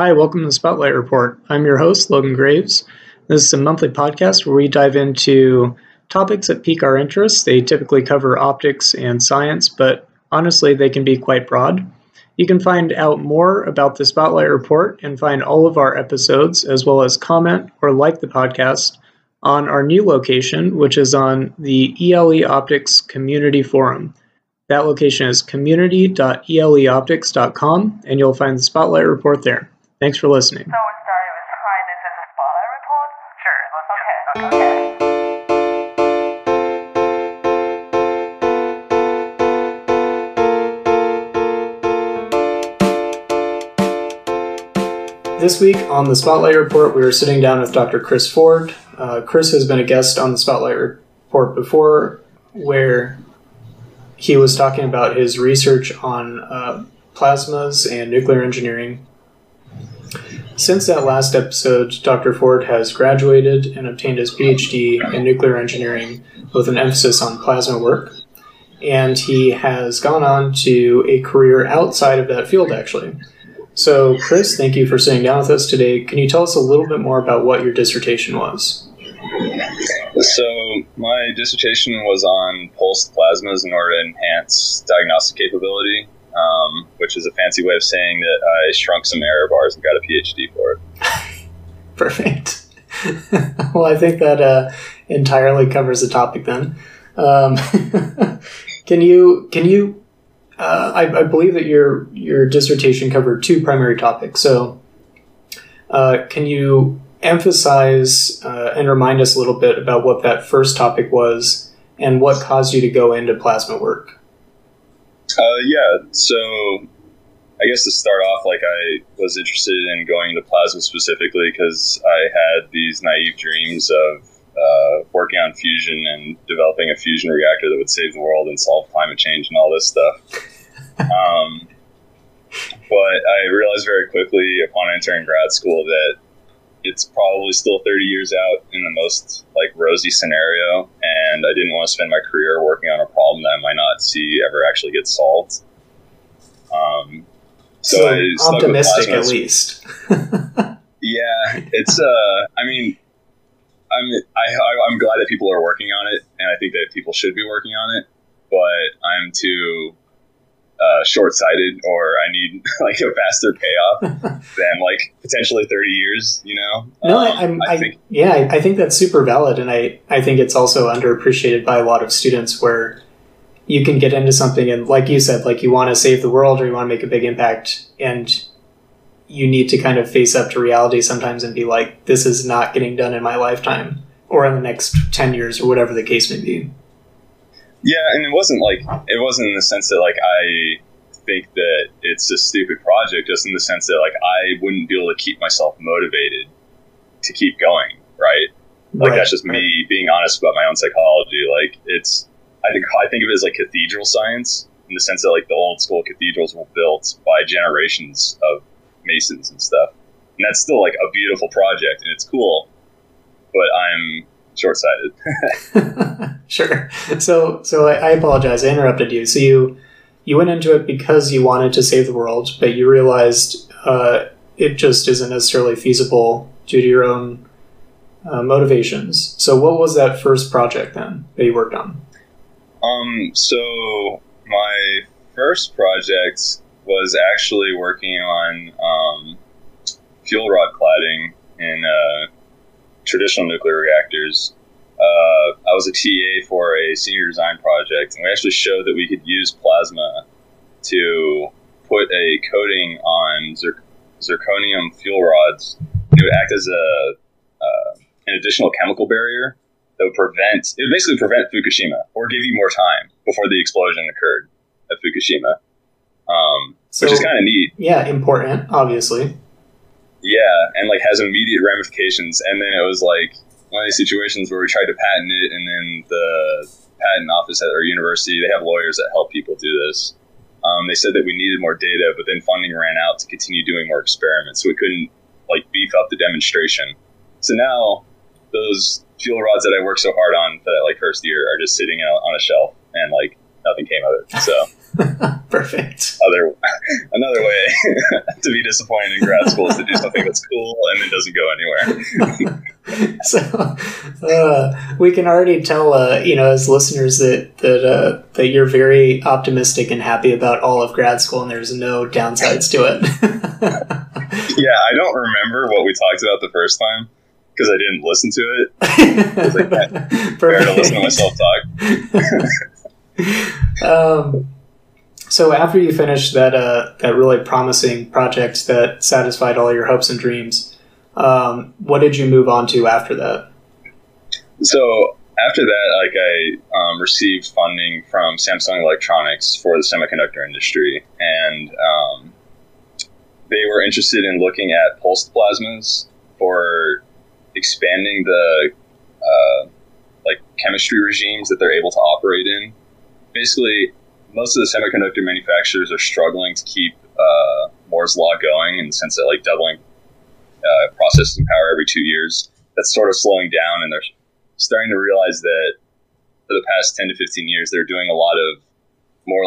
Hi, welcome to the Spotlight Report. I'm your host, Logan Graves. This is a monthly podcast where we dive into topics that pique our interest. They typically cover optics and science, but honestly, they can be quite broad. You can find out more about the Spotlight Report and find all of our episodes, as well as comment or like the podcast, on our new location, which is on the ELE Optics Community Forum. That location is community.eleoptics.com, and you'll find the Spotlight Report there. Thanks for listening. So we're starting with, hi, this is a Spotlight Report? Sure, let's okay. This week on the Spotlight Report, we are sitting down with Dr. Chris Ford. Chris has been a guest on the Spotlight Report before, where he was talking about his research on plasmas and nuclear engineering. Since that last episode, Dr. Ford has graduated and obtained his PhD in nuclear engineering with an emphasis on plasma work, and he has gone on to a career outside of that field, actually. So, Chris, thank you for sitting down with us today. Can you tell us a little bit more about what your dissertation was? So, my dissertation was on pulsed plasmas in order to enhance diagnostic capability. Which is a fancy way of saying that I shrunk some error bars and got a PhD for it. Perfect. Well, I think that entirely covers the topic then. Can you? I believe that your dissertation covered two primary topics. So, can you emphasize and remind us a little bit about what that first topic was and what caused you to go into plasma work? So I guess to start off, I was interested in going into plasma specifically because I had these naive dreams of working on fusion and developing a fusion reactor that would save the world and solve climate change and all this stuff. But I realized very quickly upon entering grad school that it's probably still 30 years out in the most rosy scenario, and I didn't want to spend my career working on a problem that I might not see ever actually get solved. So I optimistic at least. Yeah, it's I'm glad that people are working on it, and I think that people should be working on it, but I'm too short-sighted, or I need a faster payoff than potentially 30 years, you know? No, I think that's super valid. And I think it's also underappreciated by a lot of students, where you can get into something and you said, you want to save the world or you want to make a big impact, and you need to kind of face up to reality sometimes and be like, this is not getting done in my lifetime or in the next 10 years or whatever the case may be. Yeah, and it wasn't in the sense that I think that it's a stupid project, just in the sense that I wouldn't be able to keep myself motivated to keep going, right? That's just me being honest about my own psychology. I think of it as cathedral science, in the sense that the old school cathedrals were built by generations of masons and stuff, and that's still a beautiful project and it's cool, but I'm short-sighted. Sure. So I apologize. I interrupted you. So you went into it because you wanted to save the world, but you realized it just isn't necessarily feasible due to your own motivations. So what was that first project then that you worked on? So my first project was actually working on fuel rod cladding in traditional nuclear reactors. I was a TA for a senior design project, and we actually showed that we could use plasma to put a coating on zirconium fuel rods. It would act as an additional chemical barrier that would prevent Fukushima, or give you more time before the explosion occurred at Fukushima, which is kind of neat. Yeah, important, obviously. Yeah, and has immediate ramifications. And then it was one of these situations where we tried to patent it, and then the patent office at our university, they have lawyers that help people do this. They said that we needed more data, but then funding ran out to continue doing more experiments, so we couldn't beef up the demonstration. So now those fuel rods that I worked so hard on for that first year are just sitting out on a shelf, and nothing came of it. So Perfect. Another way to be disappointed in grad school is to do something that's cool and it doesn't go anywhere. So we can already tell, as listeners, that you're very optimistic and happy about all of grad school, and there's no downsides to it. Yeah, I don't remember what we talked about the first time because I didn't listen to it. I can't bear to listen to myself talk. So after you finished that really promising project that satisfied all your hopes and dreams, what did you move on to after that? So after that, I received funding from Samsung Electronics for the semiconductor industry, and they were interested in looking at pulsed plasmas for expanding the chemistry regimes that they're able to operate in. Basically, most of the semiconductor manufacturers are struggling to keep Moore's law going in the sense that doubling processing power every 2 years, that's sort of slowing down, and they're starting to realize that for the past 10 to 15 years, they're doing a lot of more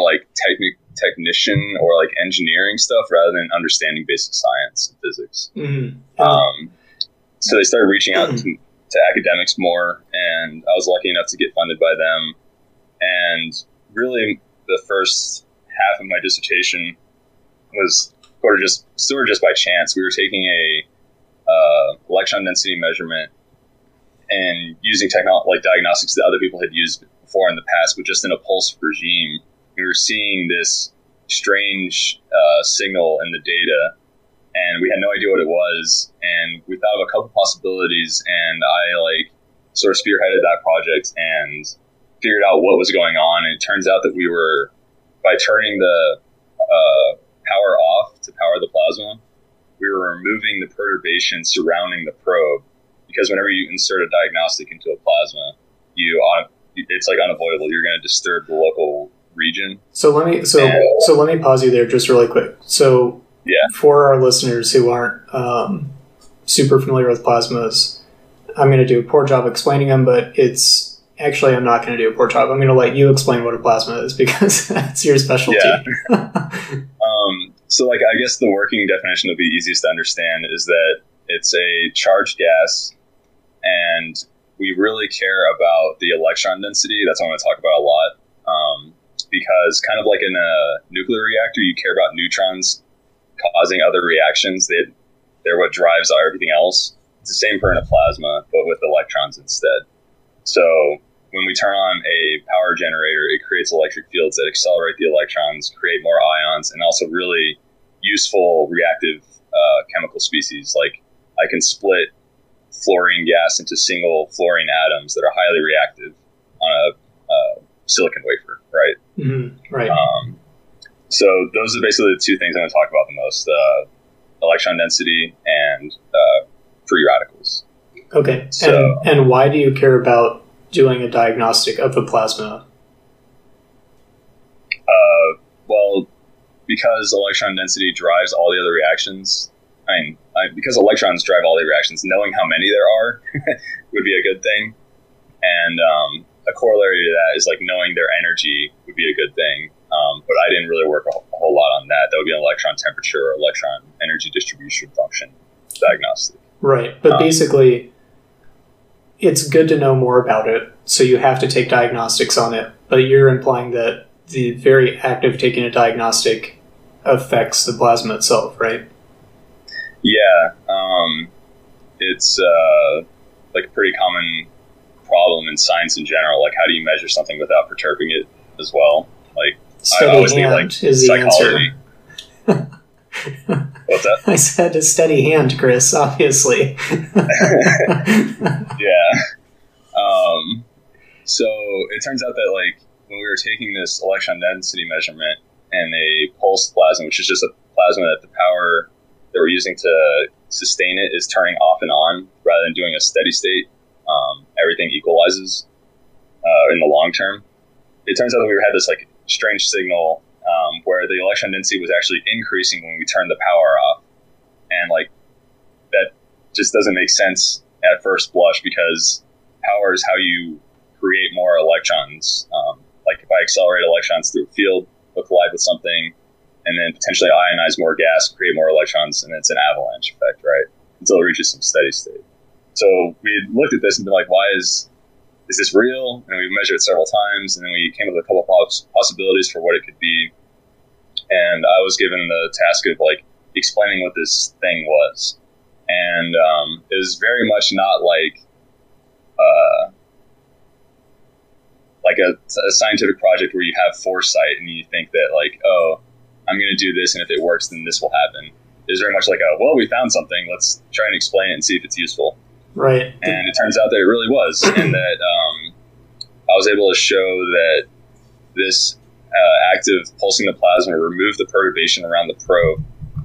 technician or engineering stuff rather than understanding basic science and physics. Mm-hmm. So they started reaching out to academics more, and I was lucky enough to get funded by them. And really, the first half of my dissertation was sort of just by chance. We were taking a electron density measurement and using diagnostics that other people had used before in the past, but just in a pulse regime. We were seeing this strange signal in the data, and we had no idea what it was. And we thought of a couple possibilities, and I sort of spearheaded that project and figured out what was going on. And it turns out that we were, by turning the power off to power the plasma, we were removing the perturbation surrounding the probe, because whenever you insert a diagnostic into a plasma, it's unavoidable. You're going to disturb the local region. So let me pause you there just really quick. So yeah, for our listeners who aren't super familiar with plasmas, I'm going to do a poor job explaining them, but actually, I'm not going to do a poor job. I'm going to let you explain what a plasma is, because that's your specialty. Yeah. I guess the working definition that'll be easiest to understand is that it's a charged gas, and we really care about the electron density. That's what I'm going to talk about a lot, because kind of like in a nuclear reactor, you care about neutrons causing other reactions. They're what drives everything else. It's the same for in a plasma, but with electrons instead. So when we turn on a power generator, it creates electric fields that accelerate the electrons, create more ions, and also really useful reactive chemical species. Like, I can split fluorine gas into single fluorine atoms that are highly reactive on a silicon wafer, right? Mm-hmm, right. So those are basically the two things I'm going to talk about the most, electron density and free radicals. Okay, so, and why do you care about doing a diagnostic of the plasma? Well, because electron density drives all the other reactions. Because electrons drive all the reactions, knowing how many there are would be a good thing. And a corollary to that is knowing their energy would be a good thing. But I didn't really work a whole lot on that. That would be an electron temperature or electron energy distribution function diagnostic. Right, but basically, it's good to know more about it, so you have to take diagnostics on it, but you're implying that the very act of taking a diagnostic affects the plasma itself, right? Yeah, it's a pretty common problem in science in general. How do you measure something without perturbing it as well? Study answer. What's that? I said a steady hand, Chris, obviously. Yeah. So it turns out that when we were taking this electron density measurement and a pulsed plasma, which is just a plasma that the power that we're using to sustain it is turning off and on rather than doing a steady state, everything equalizes in the long term. It turns out that we had this strange signal where the electron density was actually increasing when we turned the power off. And that just doesn't make sense at first blush, because power is how you create more electrons. If I accelerate electrons through a field, collide with something and then potentially ionize more gas, create more electrons, and it's an avalanche effect, right? Until it reaches some steady state. So we looked at this and been like, why is this real? And we measured it several times, and then we came up with a couple of possibilities for what it could be. And I was given the task of like explaining what this thing was. And it was very much not like a scientific project where you have foresight and you think that like, oh, I'm going to do this, and if it works, then this will happen. It was very much like, oh, well, we found something. Let's try and explain it and see if it's useful. Right. And it turns out that it really was, and that I was able to show that this act of pulsing the plasma removed the perturbation around the probe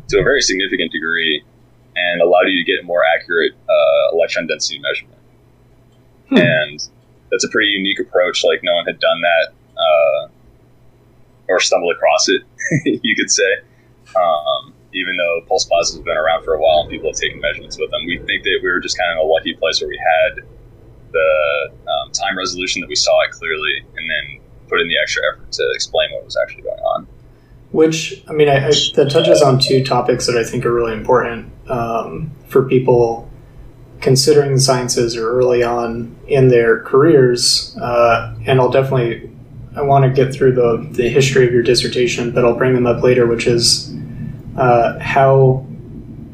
to a very significant degree and allowed you to get a more accurate electron density measurement. Hmm. And that's a pretty unique approach. Like, no one had done that or stumbled across it, you could say. Even though pulse plasma has been around for a while and people have taken measurements with them, we think that we were just kind of in a lucky place where we had the time resolution that we saw it clearly and then put in the extra effort to explain what was actually going on. Which, I mean, that touches on two topics that I think are really important for people considering the sciences or early on in their careers. And I want to get through the history of your dissertation, but I'll bring them up later, which is how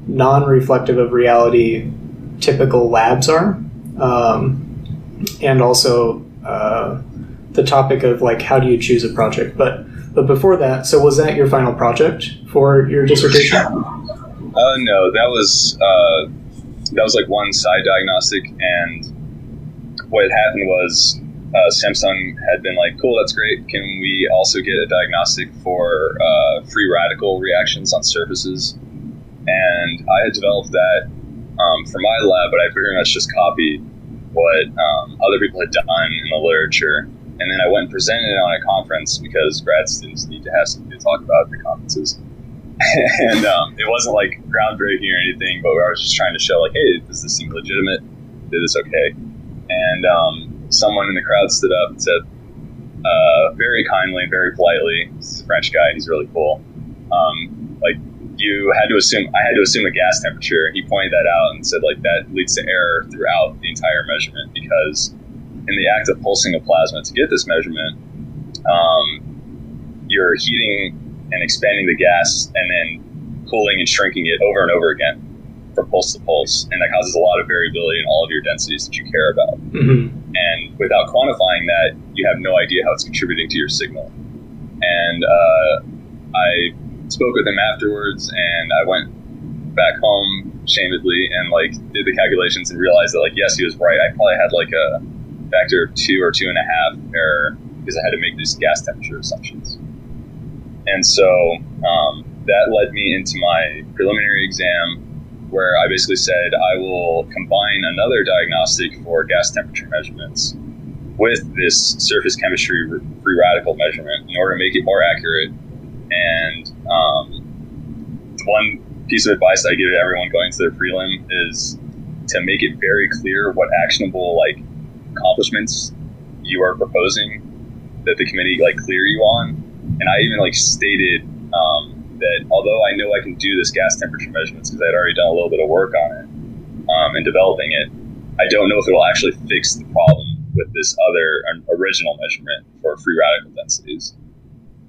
non-reflective of reality typical labs are, and also the topic of like how do you choose a project. But before that, so was that your final project for your dissertation? No, that was like one side diagnostic, and what happened was Samsung had been like, cool, that's great. Can we also get a diagnostic for free radical reactions on surfaces? And I had developed that for my lab, but I very much just copied what other people had done in the literature. And then I went and presented it on a conference because grad students need to have something to talk about at the conferences. And it wasn't like groundbreaking or anything, but I was just trying to show like, hey, does this seem legitimate? Did this okay? And someone in the crowd stood up and said, very kindly and very politely, this is a French guy, he's really cool, like, I had to assume a gas temperature. He pointed that out and said, like, that leads to error throughout the entire measurement, because in the act of pulsing a plasma to get this measurement, you're heating and expanding the gas and then cooling and shrinking it over and over again from pulse to pulse, and that causes a lot of variability in all of your densities that you care about. Mm-hmm. And without quantifying that, you have no idea how it's contributing to your signal. And I spoke with him afterwards, and I went back home shamedly and like did the calculations and realized that like, yes, he was right. I probably had like a factor of 2 or 2.5 error because I had to make these gas temperature assumptions. And so that led me into my preliminary exam, where I basically said, I will combine another diagnostic for gas temperature measurements with this surface chemistry free radical measurement in order to make it more accurate. And the one piece of advice I give to everyone going to their prelim is to make it very clear what actionable like accomplishments you are proposing that the committee like clear you on. And I even like stated that although I know I can do this gas temperature measurements because I had already done a little bit of work on it and developing it, I don't know if it will actually fix the problem with this other original measurement for free radical densities.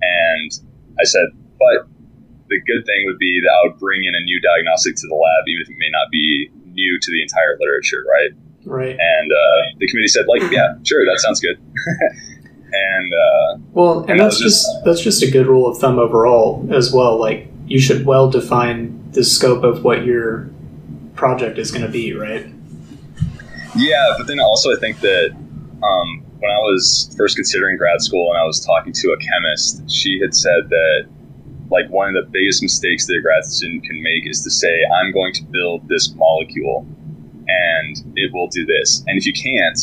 And I said, but the good thing would be that I would bring in a new diagnostic to the lab, even if it may not be new to the entire literature, right? Right. And the committee said, like, yeah, sure, that sounds good. And and that's just a good rule of thumb overall as well. Like, you should well define the scope of what your project is going to be, right? Yeah, but then also I think that when I was first considering grad school and I was talking to a chemist, she had said that like one of the biggest mistakes that a grad student can make is to say, I'm going to build this molecule and it will do this, and if you can't,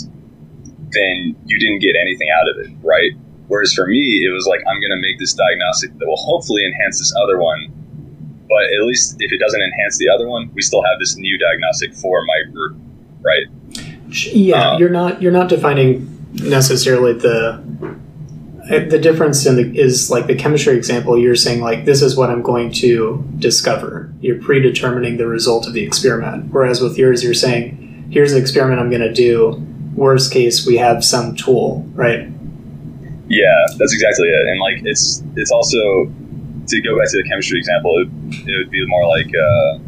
then you didn't get anything out of it, right? Whereas for me, it was like, I'm going to make this diagnostic that will hopefully enhance this other one, but at least if it doesn't enhance the other one, we still have this new diagnostic for my group, right? Yeah, you're not defining necessarily the The difference in is like the chemistry example, you're saying like, this is what I'm going to discover. You're predetermining the result of the experiment. Whereas with yours, you're saying, here's the experiment I'm going to do. Worst case, we have some tool, right? Yeah, that's exactly it. And like, it's also, to go back to the chemistry example, it would be more like a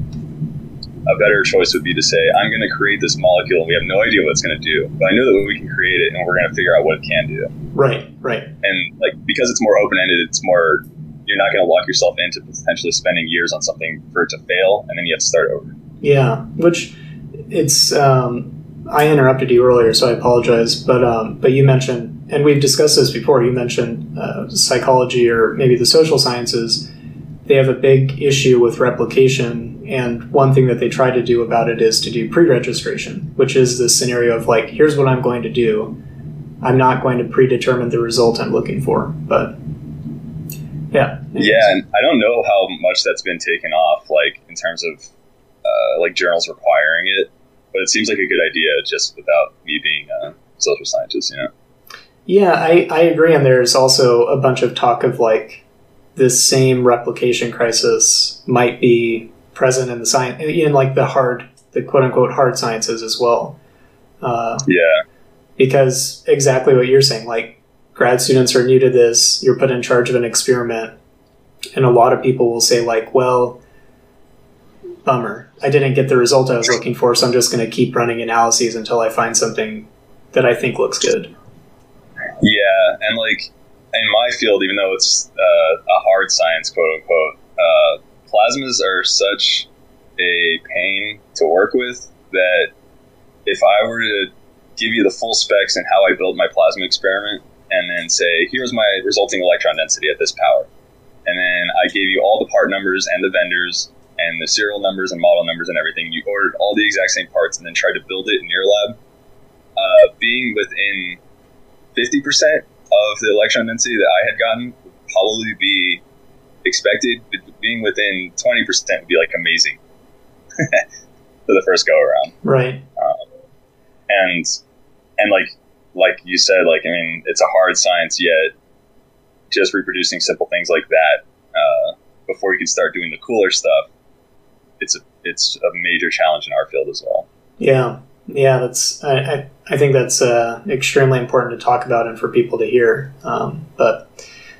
better choice would be to say, I'm going to create this molecule and we have no idea what it's going to do, but I know that we can create it and we're going to figure out what it can do. Right. And like, because it's more open-ended, you're not going to lock yourself into potentially spending years on something for it to fail. And then you have to start over. Yeah. Which it's, I interrupted you earlier, so I apologize, but you mentioned, and we've discussed this before, you mentioned psychology or maybe the social sciences. They have a big issue with replication, and one thing that they try to do about it is to do pre-registration, which is this scenario of like, here's what I'm going to do. I'm not going to predetermine the result I'm looking for, but yeah. Yeah, and I don't know how much that's been taken off, like in terms of like journals requiring it, but it seems like a good idea just without me being a social scientist, you know? Yeah, I agree. And there's also a bunch of talk of like, this same replication crisis might be present in the science, in like the quote unquote hard sciences as well. Yeah. Because exactly what you're saying, like grad students are new to this, you're put in charge of an experiment. And a lot of people will say like, well, bummer, I didn't get the result I was looking for. So I'm just going to keep running analyses until I find something that I think looks good. Yeah. And like, in my field, even though it's a hard science, quote unquote, plasmas are such a pain to work with that if I were to give you the full specs and how I build my plasma experiment and then say, here's my resulting electron density at this power. And then I gave you all the part numbers and the vendors and the serial numbers and model numbers and everything. You ordered all the exact same parts and then tried to build it in your lab. Being within 50% of the electron density that I had gotten would probably be expected, but being within 20% would be like amazing for the first go around. Right. And like you said, like, I mean, it's a hard science, yet just reproducing simple things like that, before you can start doing the cooler stuff, it's a major challenge in our field as well. Yeah. Yeah, that's. I think that's extremely important to talk about and for people to hear. But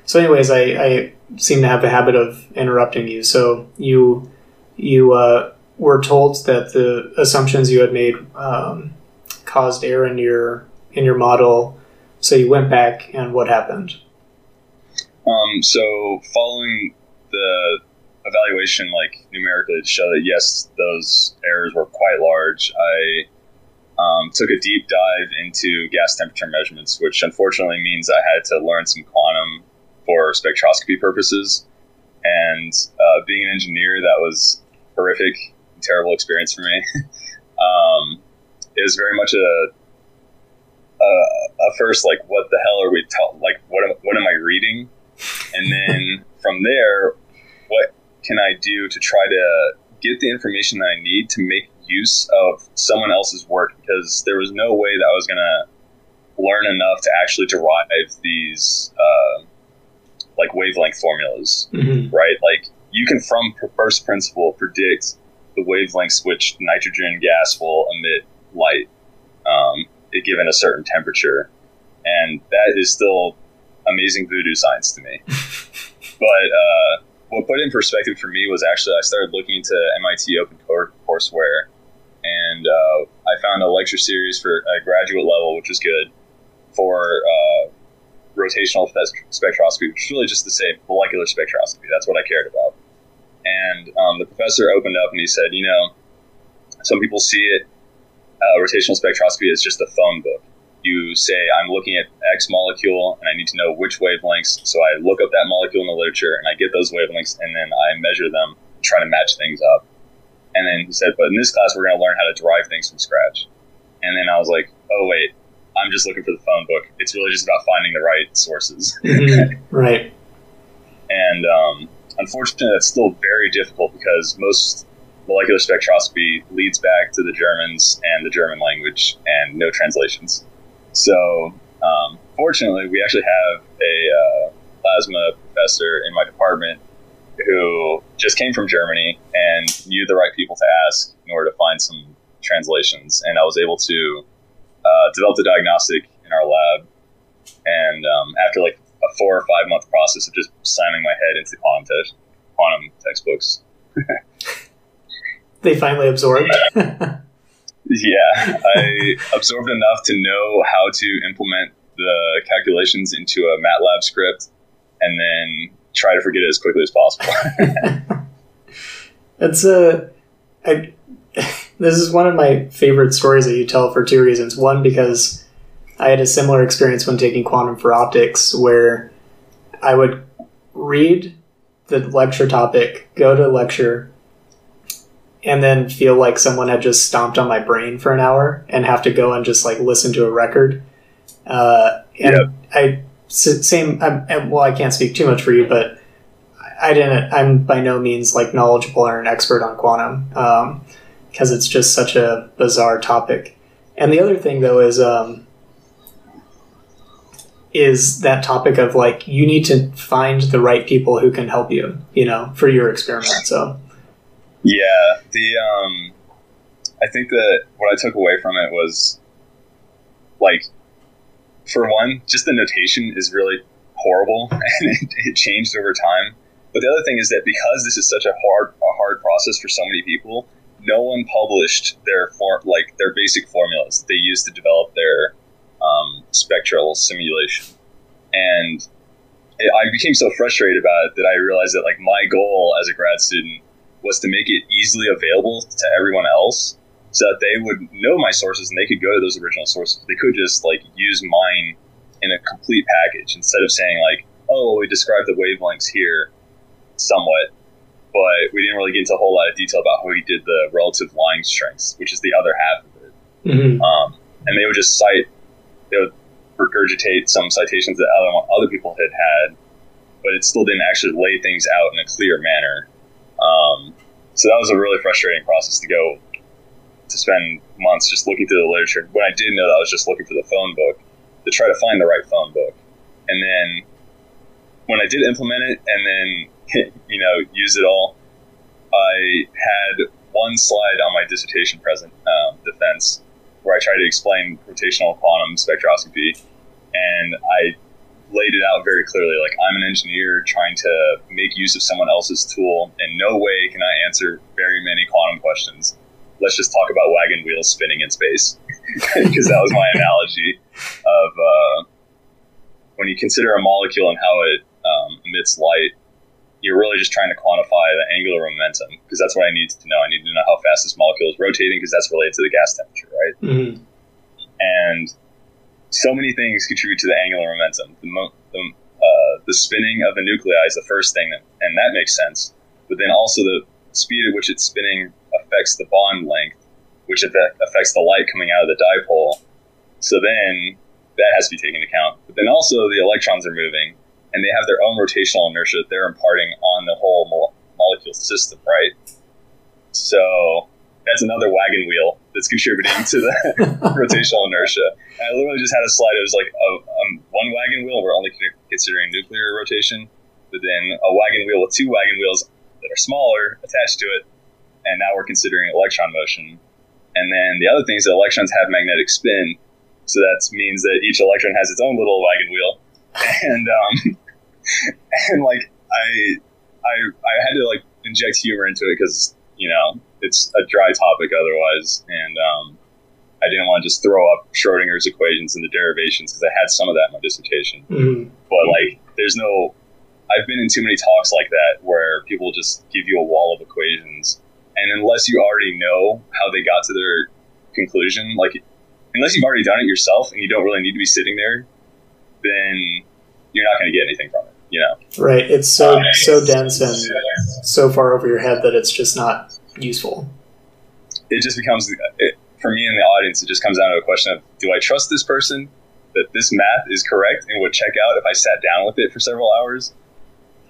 so, anyways, I seem to have a habit of interrupting you. So you were told that the assumptions you had made caused error in your model. So you went back, and what happened? So following the evaluation, like numerically, to show that yes, those errors were quite large, I took a deep dive into gas temperature measurements, which unfortunately means I had to learn some quantum for spectroscopy purposes. And being an engineer, that was horrific, terrible experience for me. It was very much a first, like, what the hell are we like, what am I reading? And then from there, what can I do to try to get the information that I need to make use of someone else's work, because there was no way that I was going to learn enough to actually derive these like wavelength formulas, mm-hmm. right? Like you can from first principle predict the wavelengths which nitrogen gas will emit light given a certain temperature. And that is still amazing voodoo science to me. But what put in perspective for me was actually I started looking into MIT Open Courseware. And I found a lecture series for a graduate level, which is good for rotational spectroscopy, which is really just to say molecular spectroscopy. That's what I cared about. And the professor opened up and he said, you know, some people see it, rotational spectroscopy is just a phone book. You say, I'm looking at X molecule and I need to know which wavelengths. So I look up that molecule in the literature and I get those wavelengths and then I measure them, try to match things up. And then he said, but in this class, we're going to learn how to derive things from scratch. And then I was like, oh, wait, I'm just looking for the phone book. It's really just about finding the right sources. Mm-hmm. Right. And unfortunately, that's still very difficult because most molecular spectroscopy leads back to the Germans and the German language and no translations. So fortunately, we actually have a a plasma professor in my department who just came from Germany and knew the right people to ask in order to find some translations. And I was able to develop the diagnostic in our lab. And after like a 4 or 5 month process of just slamming my head into quantum textbooks. They finally absorbed. Yeah, I absorbed enough to know how to implement the calculations into a MATLAB script and then try to forget it as quickly as possible. That's this is one of my favorite stories that you tell for two reasons. One, because I had a similar experience when taking quantum for optics where I would read the lecture topic, go to lecture, and then feel like someone had just stomped on my brain for an hour and have to go and just like listen to a record. I can't speak too much for you, but I'm by no means like knowledgeable or an expert on quantum, because it's just such a bizarre topic. And the other thing though is that topic of like, you need to find the right people who can help you, you know, for your experiment. So. Yeah, I think that what I took away from it was, like, for one, just the notation is really horrible, and it changed over time. But the other thing is that because this is such a hard process for so many people, no one published their basic formulas that they used to develop their spectral simulation. And I became so frustrated about it that I realized that, like, my goal as a grad student was to make it easily available to everyone else so that they would know my sources and they could go to those original sources. They could just like use mine in a complete package instead of saying like, oh, we described the wavelengths here somewhat, but we didn't really get into a whole lot of detail about how we did the relative line strengths, which is the other half of it. Mm-hmm. And they would just regurgitate some citations that other people had, but it still didn't actually lay things out in a clear manner. So that was a really frustrating process to spend months just looking through the literature. When I did know that I was just looking for the phone book to try to find the right phone book. And then when I did implement it and then, you know, use it all, I had one slide on my dissertation defense where I tried to explain rotational quantum spectroscopy. And I laid it out very clearly. Like, I'm an engineer trying to make use of someone else's tool. In no way can I answer very many quantum questions. Let's just talk about wagon wheels spinning in space. Because that was my analogy of when you consider a molecule and how it emits light, you're really just trying to quantify the angular momentum, because that's what I need to know. I need to know how fast this molecule is rotating, because that's related to the gas temperature, right? Mm-hmm. And so many things contribute to the angular momentum. The spinning of the nuclei is the first thing, and that makes sense. But then also the speed at which it's spinning affects the bond length, which affects the light coming out of the dipole. So then that has to be taken into account. But then also the electrons are moving, and they have their own rotational inertia that they're imparting on the whole molecule system, right? So that's another wagon wheel that's contributing to the rotational inertia. And I literally just had a slide. It was like one wagon wheel. We're only considering nuclear rotation, but then a wagon wheel with two wagon wheels that are smaller attached to it. And now we're considering electron motion. And then the other thing is that electrons have magnetic spin. So that means that each electron has its own little wagon wheel. And, I had to like inject humor into it because, you know, it's a dry topic otherwise. And I didn't want to just throw up Schrodinger's equations and the derivations because I had some of that in my dissertation. Mm-hmm. But like, I've been in too many talks like that where people just give you a wall of equations. And unless you already know how they got to their conclusion, like unless you've already done it yourself and you don't really need to be sitting there, then you're not going to get anything from it. You know? Right. It's so dense and so far over your head that it's just not useful. It just becomes, for me and the audience, it just comes down to a question of, do I trust this person that this math is correct and would check out if I sat down with it for several hours?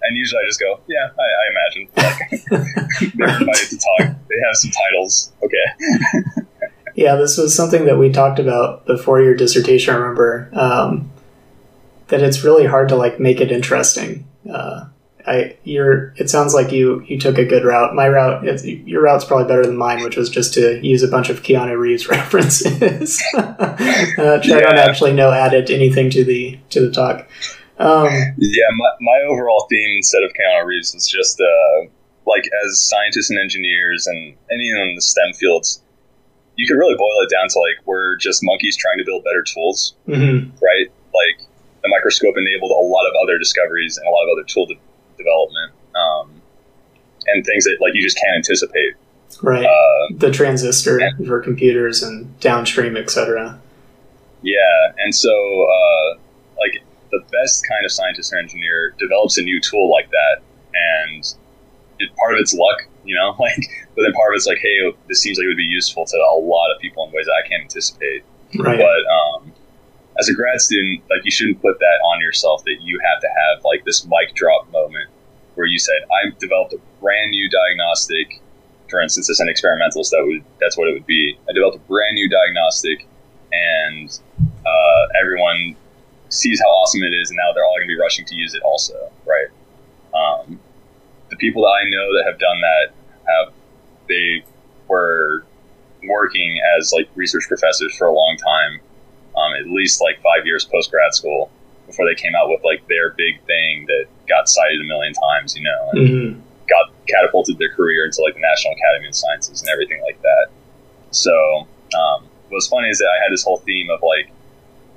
And usually I just go, yeah, I imagine. Like, they're invited to talk. They have some titles. Okay. Yeah, this was something that we talked about before your dissertation, I remember. that it's really hard to like make it interesting. It sounds like you took a good route. My route, your route's probably better than mine, which was just to use a bunch of Keanu Reeves references. I don't actually know added anything to the talk. My overall theme instead of Keanu Reeves was just like as scientists and engineers and anyone in the STEM fields, you could really boil it down to like we're just monkeys trying to build better tools, mm-hmm. right? Like the microscope enabled a lot of other discoveries and a lot of other tool development, and things that like you just can't anticipate. Right, the transistor for computers and downstream, etc. Yeah, and so like the best kind of scientist or engineer develops a new tool like that, and part of it's luck, you know, like, but then part of it's like, hey, this seems like it would be useful to a lot of people in ways that I can't anticipate. Right. But as a grad student, like, you shouldn't put that on yourself that you have to have like this mic drop moment where you said, I've developed a brand new diagnostic, for instance, as an experimentalist, that's what it would be. I developed a brand new diagnostic and everyone sees how awesome it is and now they're all going to be rushing to use it also, right? The people that I know that have done that they were working as like research professors for a long time, at least like 5 years post grad school before they came out with like their big thing that got cited a million times, you know, and mm-hmm. got catapulted their career into like the National Academy of Sciences and everything like that. So what's funny is that I had this whole theme of like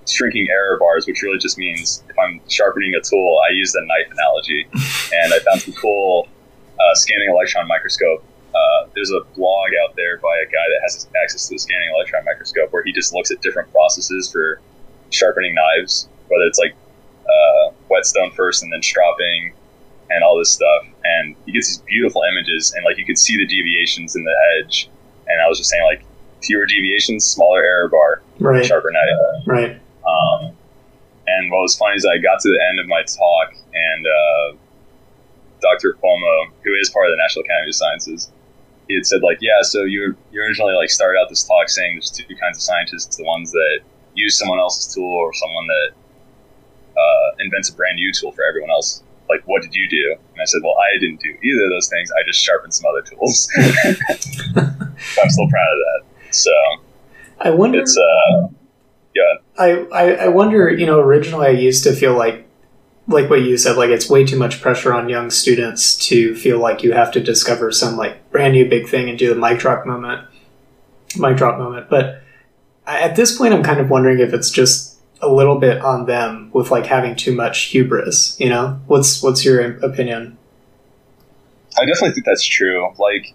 shrinking error bars, which really just means if I'm sharpening a tool, I use the knife analogy. And I found some cool scanning electron microscope. There's a blog out there by a guy that has access to the scanning electron microscope where he just looks at different processes for sharpening knives, whether it's like whetstone first and then stropping and all this stuff. And he gets these beautiful images and like you could see the deviations in the edge. And I was just saying like fewer deviations, smaller error bar, right. Sharper knife. Right. And what was funny is I got to the end of my talk and Dr. Cuomo, who is part of the National Academy of Sciences, he had said like, yeah, so you originally like started out this talk saying there's two kinds of scientists, the ones that use someone else's tool or someone that invents a brand new tool for everyone else. Like, what did you do? And I said, well, I didn't do either of those things. I just sharpened some other tools. I'm still proud of that. So I wonder... It's, yeah. I wonder, you know, originally I used to feel like what you said, like it's way too much pressure on young students to feel like you have to discover some like brand new big thing and do the mic drop moment. But at this point, I'm kind of wondering if it's just a little bit on them with like having too much hubris, you know? What's your opinion? I definitely think that's true. Like,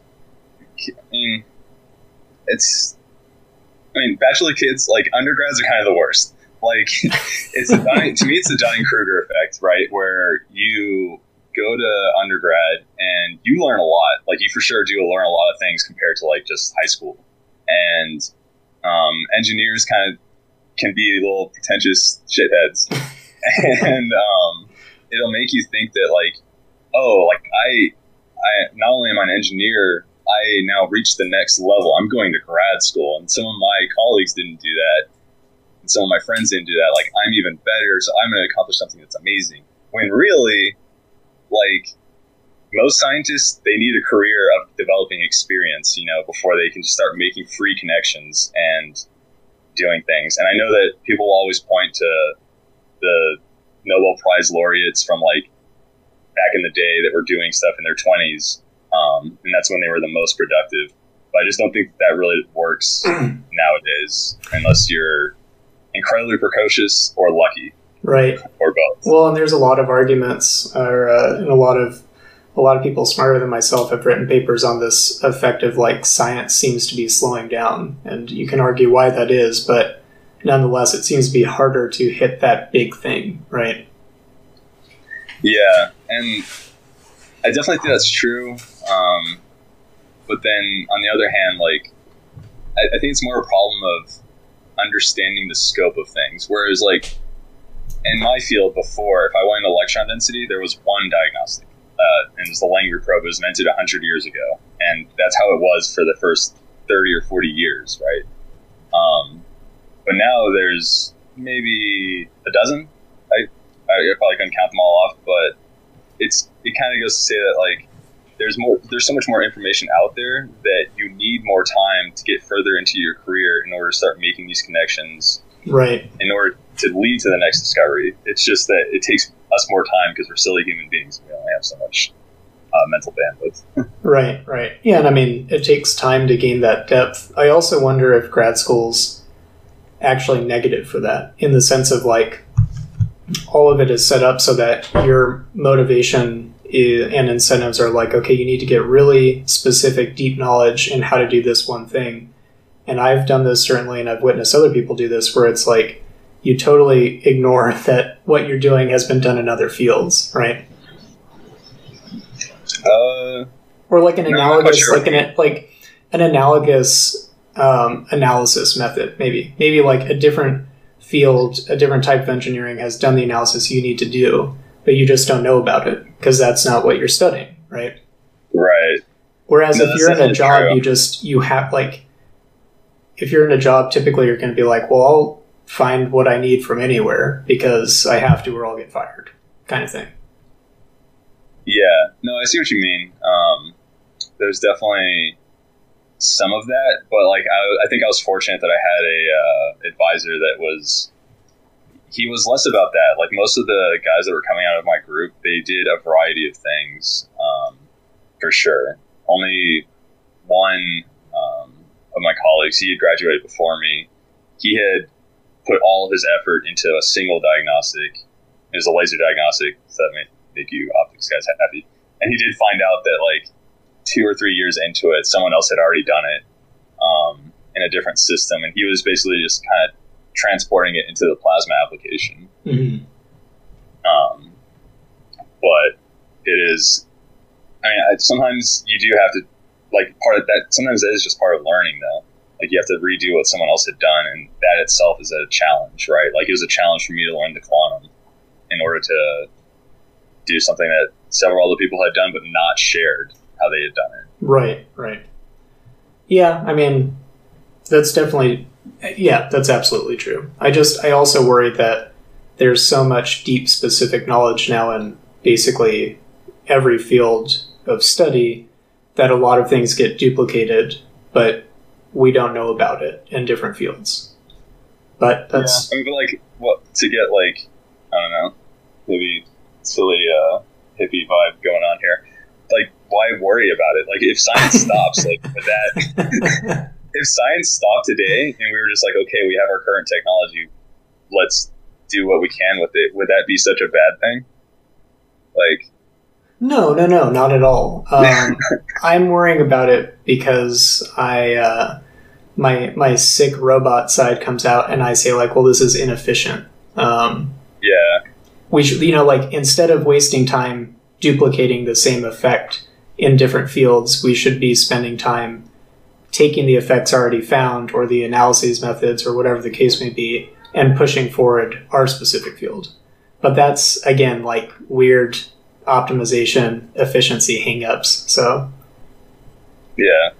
bachelor kids, like, undergrads are kind of the worst. Like, to me, it's the Dunning-Kruger effect, right? Where you go to undergrad and you learn a lot. Like, you for sure do learn a lot of things compared to, like, just high school. And engineers kind of can be little pretentious shitheads. And it'll make you think that, like, oh, like, I not only am I an engineer, I now reach the next level. I'm going to grad school, and some of my colleagues didn't do that, and some of my friends didn't do that. Like, I'm even better, so I'm going to accomplish something that's amazing. When really, like, most scientists, they need a career of developing experience, you know, before they can just start making free connections and doing things. And I know that people always point to the Nobel Prize laureates from, like, back in the day that were doing stuff in their 20s. And that's when they were the most productive. But I just don't think that really works nowadays unless you're incredibly precocious or lucky. Right. Or both. Well, and there's a lot of arguments and a lot of people smarter than myself have written papers on this effect of like science seems to be slowing down. And you can argue why that is, but nonetheless, it seems to be harder to hit that big thing, right? Yeah. And I definitely think that's true. But then on the other hand, like, I think it's more a problem of understanding the scope of things. Whereas, like, in my field before, if I went into electron density, there was one diagnostic. And it was the Langmuir probe. It was invented 100 years ago. And that's how it was for the first 30 or 40 years, right? But now there's maybe a dozen, I I probably couldn't count them all off, but it kind of goes to say that, like, there's so much more information out there that you need more time to get further into your career in order to start making these connections, right? In order to lead to the next discovery. It's just that it takes us more time because we're silly human beings. We only have so much mental bandwidth. Right, right. Yeah, and I mean, it takes time to gain that depth. I also wonder if grad school's actually negative for that, in the sense of, like, all of it is set up so that your motivation and incentives are like, okay, you need to get really specific, deep knowledge in how to do this one thing. And I've done this certainly, and I've witnessed other people do this, where it's like, you totally ignore that what you're doing has been done in other fields, right? Or like an analogous, sure. like an analogous analysis method, maybe like a different field, a different type of engineering has done the analysis you need to do, but you just don't know about it because that's not what you're studying, right? Right. Whereas if you're in a job, if you're in a job, typically you're going to be like, well, I'll find what I need from anywhere because I have to, or I'll get fired, kind of thing. Yeah, no, I see what you mean. There's definitely some of that, but like I think I was fortunate that I had a advisor that was less about that. Like, most of the guys that were coming out of my group, they did a variety of things, for sure. Only one of my colleagues, he had graduated before me. He had put all of his effort into a single diagnostic. It was a laser diagnostic, so that make you optics guys happy. And he did find out that, like, 2 or 3 years into it, someone else had already done it in a different system, and he was basically just kind of transporting it into the plasma application. Mm-hmm. But it is, I mean, sometimes you do have to, like, part of that, sometimes that is just part of learning, though. Like, you have to redo what someone else had done, and that itself is a challenge, right? Like, it was a challenge for me to learn the quantum in order to do something that several other people had done but not shared how they had done it. Right, right. Yeah, I mean, that's definitely, yeah, that's absolutely true. I also worry that there's so much deep specific knowledge now in basically every field of study that a lot of things get duplicated, but we don't know about it in different fields. But that's... Yeah, I mean, like, what, to get, like, I don't know, maybe... silly hippie vibe going on here. Like, why worry about it? Like, if science stops, like, with that, if science stopped today and we were just like, okay, we have our current technology, let's do what we can with it, would that be such a bad thing? Like, no, not at all. I'm worrying about it because I my sick robot side comes out and I say, like, well, this is inefficient. Yeah. We should, you know, like, instead of wasting time duplicating the same effect in different fields, we should be spending time taking the effects already found, or the analyses methods, or whatever the case may be, and pushing forward our specific field. But that's, again, like, weird optimization, efficiency hangups. So, yeah.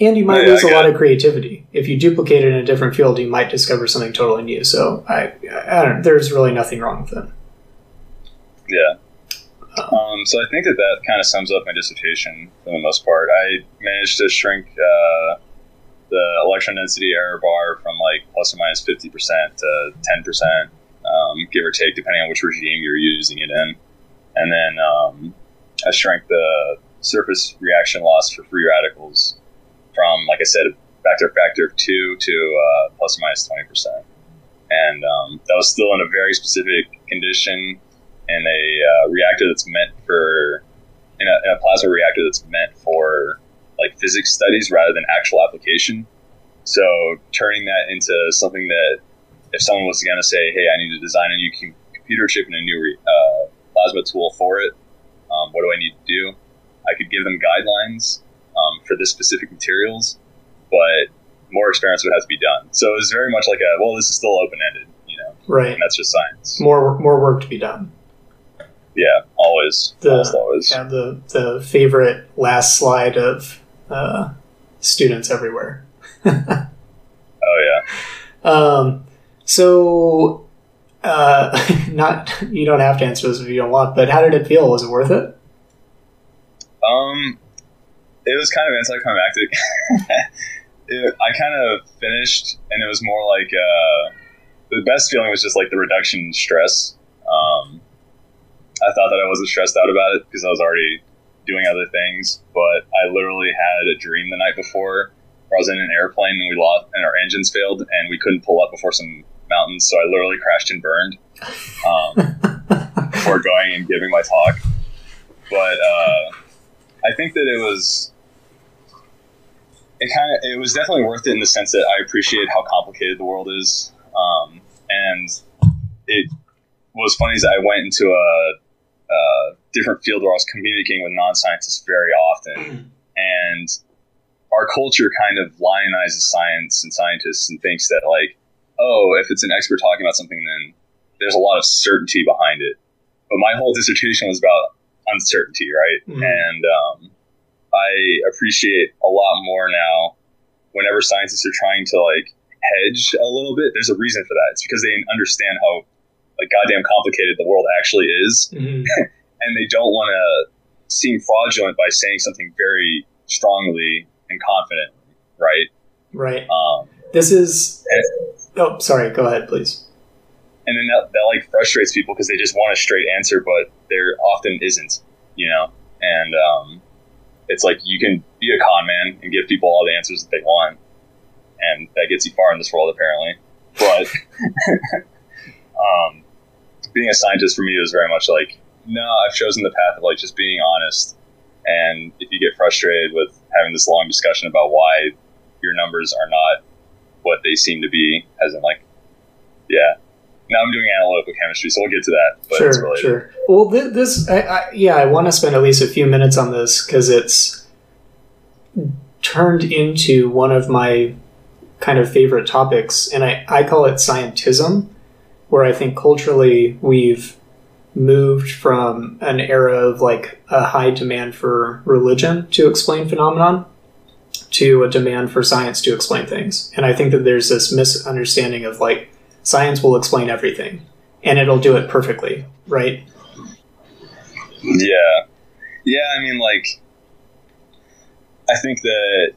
And you might lose a lot of creativity. If you duplicate it in a different field, you might discover something totally new. So I don't know, there's really nothing wrong with it. Yeah. So I think that kind of sums up my dissertation for the most part. I managed to shrink the electron density error bar from, like, plus or minus 50% to 10%, give or take, depending on which regime you're using it in. And then I shrank the surface reaction loss for free radicals from, like I said, a factor of 2 to plus or minus 20%. And that was still in a very specific condition. In a reactor that's meant for, in a plasma reactor that's meant for, like, physics studies rather than actual application. So turning that into something that, if someone was going to say, hey, I need to design a new computer chip and a new plasma tool for it, what do I need to do? I could give them guidelines for this specific materials, but more experiments would have to be done. So it was very much like a, well, this is still open-ended, you know? Right. And that's just science. More work to be done. Yeah, always. Always. Yeah, the favorite last slide of students everywhere. Oh, yeah. So You don't have to answer this if you don't want, but how did it feel? Was it worth it? It was kind of anticlimactic. I kind of finished, and it was more like the best feeling was just like the reduction in stress. I thought that I wasn't stressed out about it because I was already doing other things, but I literally had a dream the night before where I was in an airplane and we lost, and our engines failed, and we couldn't pull up before some mountains, so I literally crashed and burned before going and giving my talk. But I think that it was definitely worth it in the sense that I appreciate how complicated the world is, and it was funny is that I went into a different field where I was communicating with non-scientists very often, and our culture kind of lionizes science and scientists and thinks that like, oh, if it's an expert talking about something, then there's a lot of certainty behind it. But my whole dissertation was about uncertainty, right? Mm-hmm. And I appreciate a lot more now whenever scientists are trying to like hedge a little bit. There's a reason for that. It's because they understand how like goddamn complicated the world actually is. Mm-hmm. And they don't want to seem fraudulent by saying something very strongly and confidently, right? Right. Oh, sorry. Go ahead, please. And then that like frustrates people because they just want a straight answer, but there often isn't, you know? And it's like you can be a con man and give people all the answers that they want, and that gets you far in this world, apparently. But being a scientist for me was very much like, no, I've chosen the path of like just being honest. And if you get frustrated with having this long discussion about why your numbers are not what they seem to be, as in like, yeah. Now I'm doing analytical chemistry, so we'll get to that. But sure, it's related. Sure. Well, I want to spend at least a few minutes on this because it's turned into one of my kind of favorite topics, and I call it scientism, where I think culturally we've moved from an era of like a high demand for religion to explain phenomenon to a demand for science to explain things. And I think that there's this misunderstanding of like science will explain everything and it'll do it perfectly, right? Yeah, I mean, like, I think that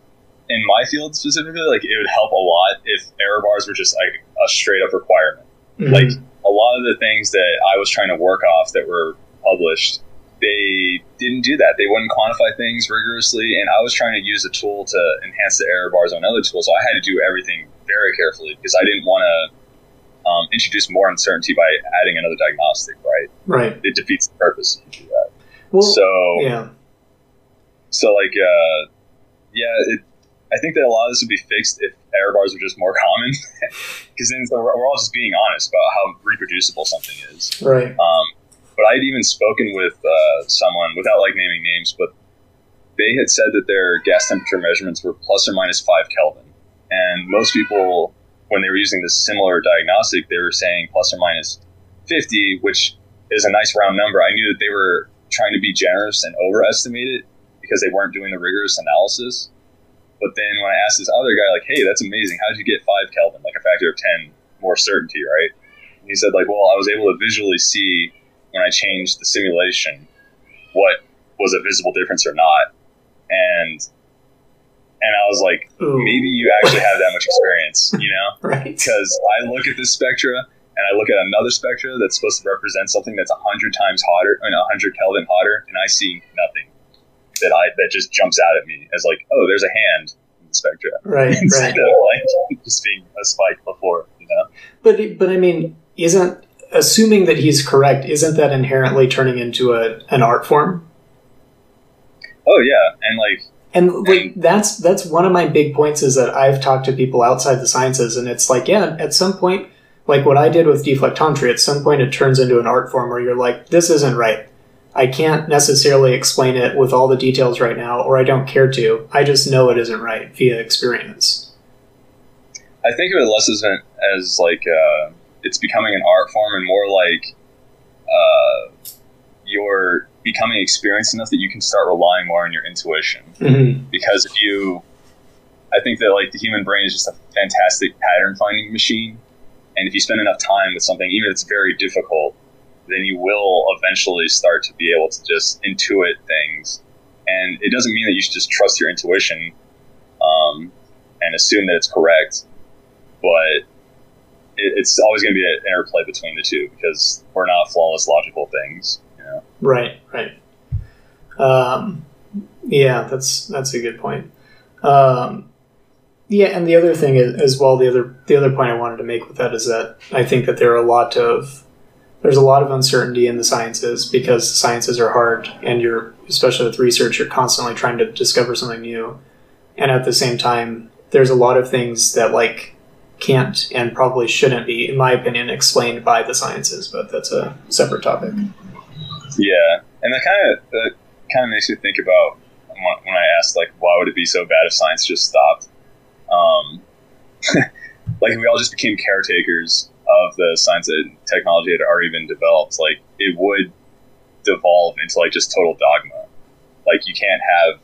in my field specifically, like, it would help a lot if error bars were just like a straight up requirement. Mm-hmm. Like, a lot of the things that I was trying to work off that were published, they didn't do that. They wouldn't quantify things rigorously, and I was trying to use a tool to enhance the error bars on other tools, so I had to do everything very carefully because I didn't want to introduce more uncertainty by adding another diagnostic, right? Right. It defeats the purpose if you do that. Well, I think that a lot of this would be fixed if error bars were just more common, because then we're all just being honest about how reproducible something is. Right. But I had even spoken with someone, without like naming names, but they had said that their gas temperature measurements were plus or minus 5 Kelvin. And most people, when they were using this similar diagnostic, they were saying plus or minus 50, which is a nice round number. I knew that they were trying to be generous and overestimate it because they weren't doing the rigorous analysis. But then when I asked this other guy, like, hey, that's amazing. How did you get 5 Kelvin, like a factor of 10 more certainty, right? And he said, like, well, I was able to visually see when I changed the simulation what was a visible difference or not. And I was like, ooh, maybe you actually have that much experience, you know? Right. Because I look at this spectra and I look at another spectra that's supposed to represent something that's 100 times hotter, I mean, 100 Kelvin hotter, and I see nothing. That just jumps out at me as like, oh, there's a hand in the spectra, right? Instead of like just being a spike before, you know. But I mean, isn't assuming that he's correct? Isn't that inherently turning into an art form? Oh yeah, and that's one of my big points is that I've talked to people outside the sciences, and it's like, yeah, at some point, like what I did with deflectometry, at some point it turns into an art form where you're like, this isn't right. I can't necessarily explain it with all the details right now, or I don't care to. I just know it isn't right via experience. I think of it less as like it's becoming an art form and more like you're becoming experienced enough that you can start relying more on your intuition. Mm-hmm. Because I think that like the human brain is just a fantastic pattern finding machine. And if you spend enough time with something, even if it's very difficult, then you will eventually start to be able to just intuit things. And it doesn't mean that you should just trust your intuition and assume that it's correct, but it's always going to be an interplay between the two, because we're not flawless logical things. You know? Right, right. Yeah, that's a good point. Yeah, and the other thing is, as well, the other point I wanted to make with that is that I think that there's a lot of uncertainty in the sciences, because the sciences are hard, and you're, especially with research, you're constantly trying to discover something new. And at the same time, there's a lot of things that can't and probably shouldn't be, in my opinion, explained by the sciences, but that's a separate topic. Yeah, and that kind of makes me think about when I asked, why would it be so bad if science just stopped? If we all just became caretakers of the science and technology that had already been developed, it would devolve into just total dogma. You can't have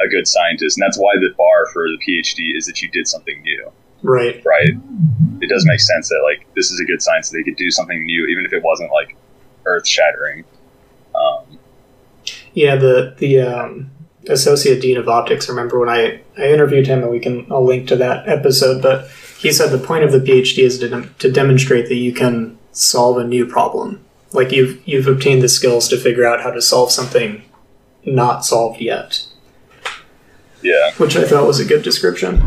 a good scientist, and that's why the bar for the PhD is that you did something new. Right. Right. It does make sense that this is a good science, that they could do something new, even if it wasn't earth shattering. Yeah. The associate dean of optics, I remember when I interviewed him, and I'll link to that episode, but he said the point of the PhD is to demonstrate that you can solve a new problem. You've obtained the skills to figure out how to solve something not solved yet. Yeah. Which I thought was a good description.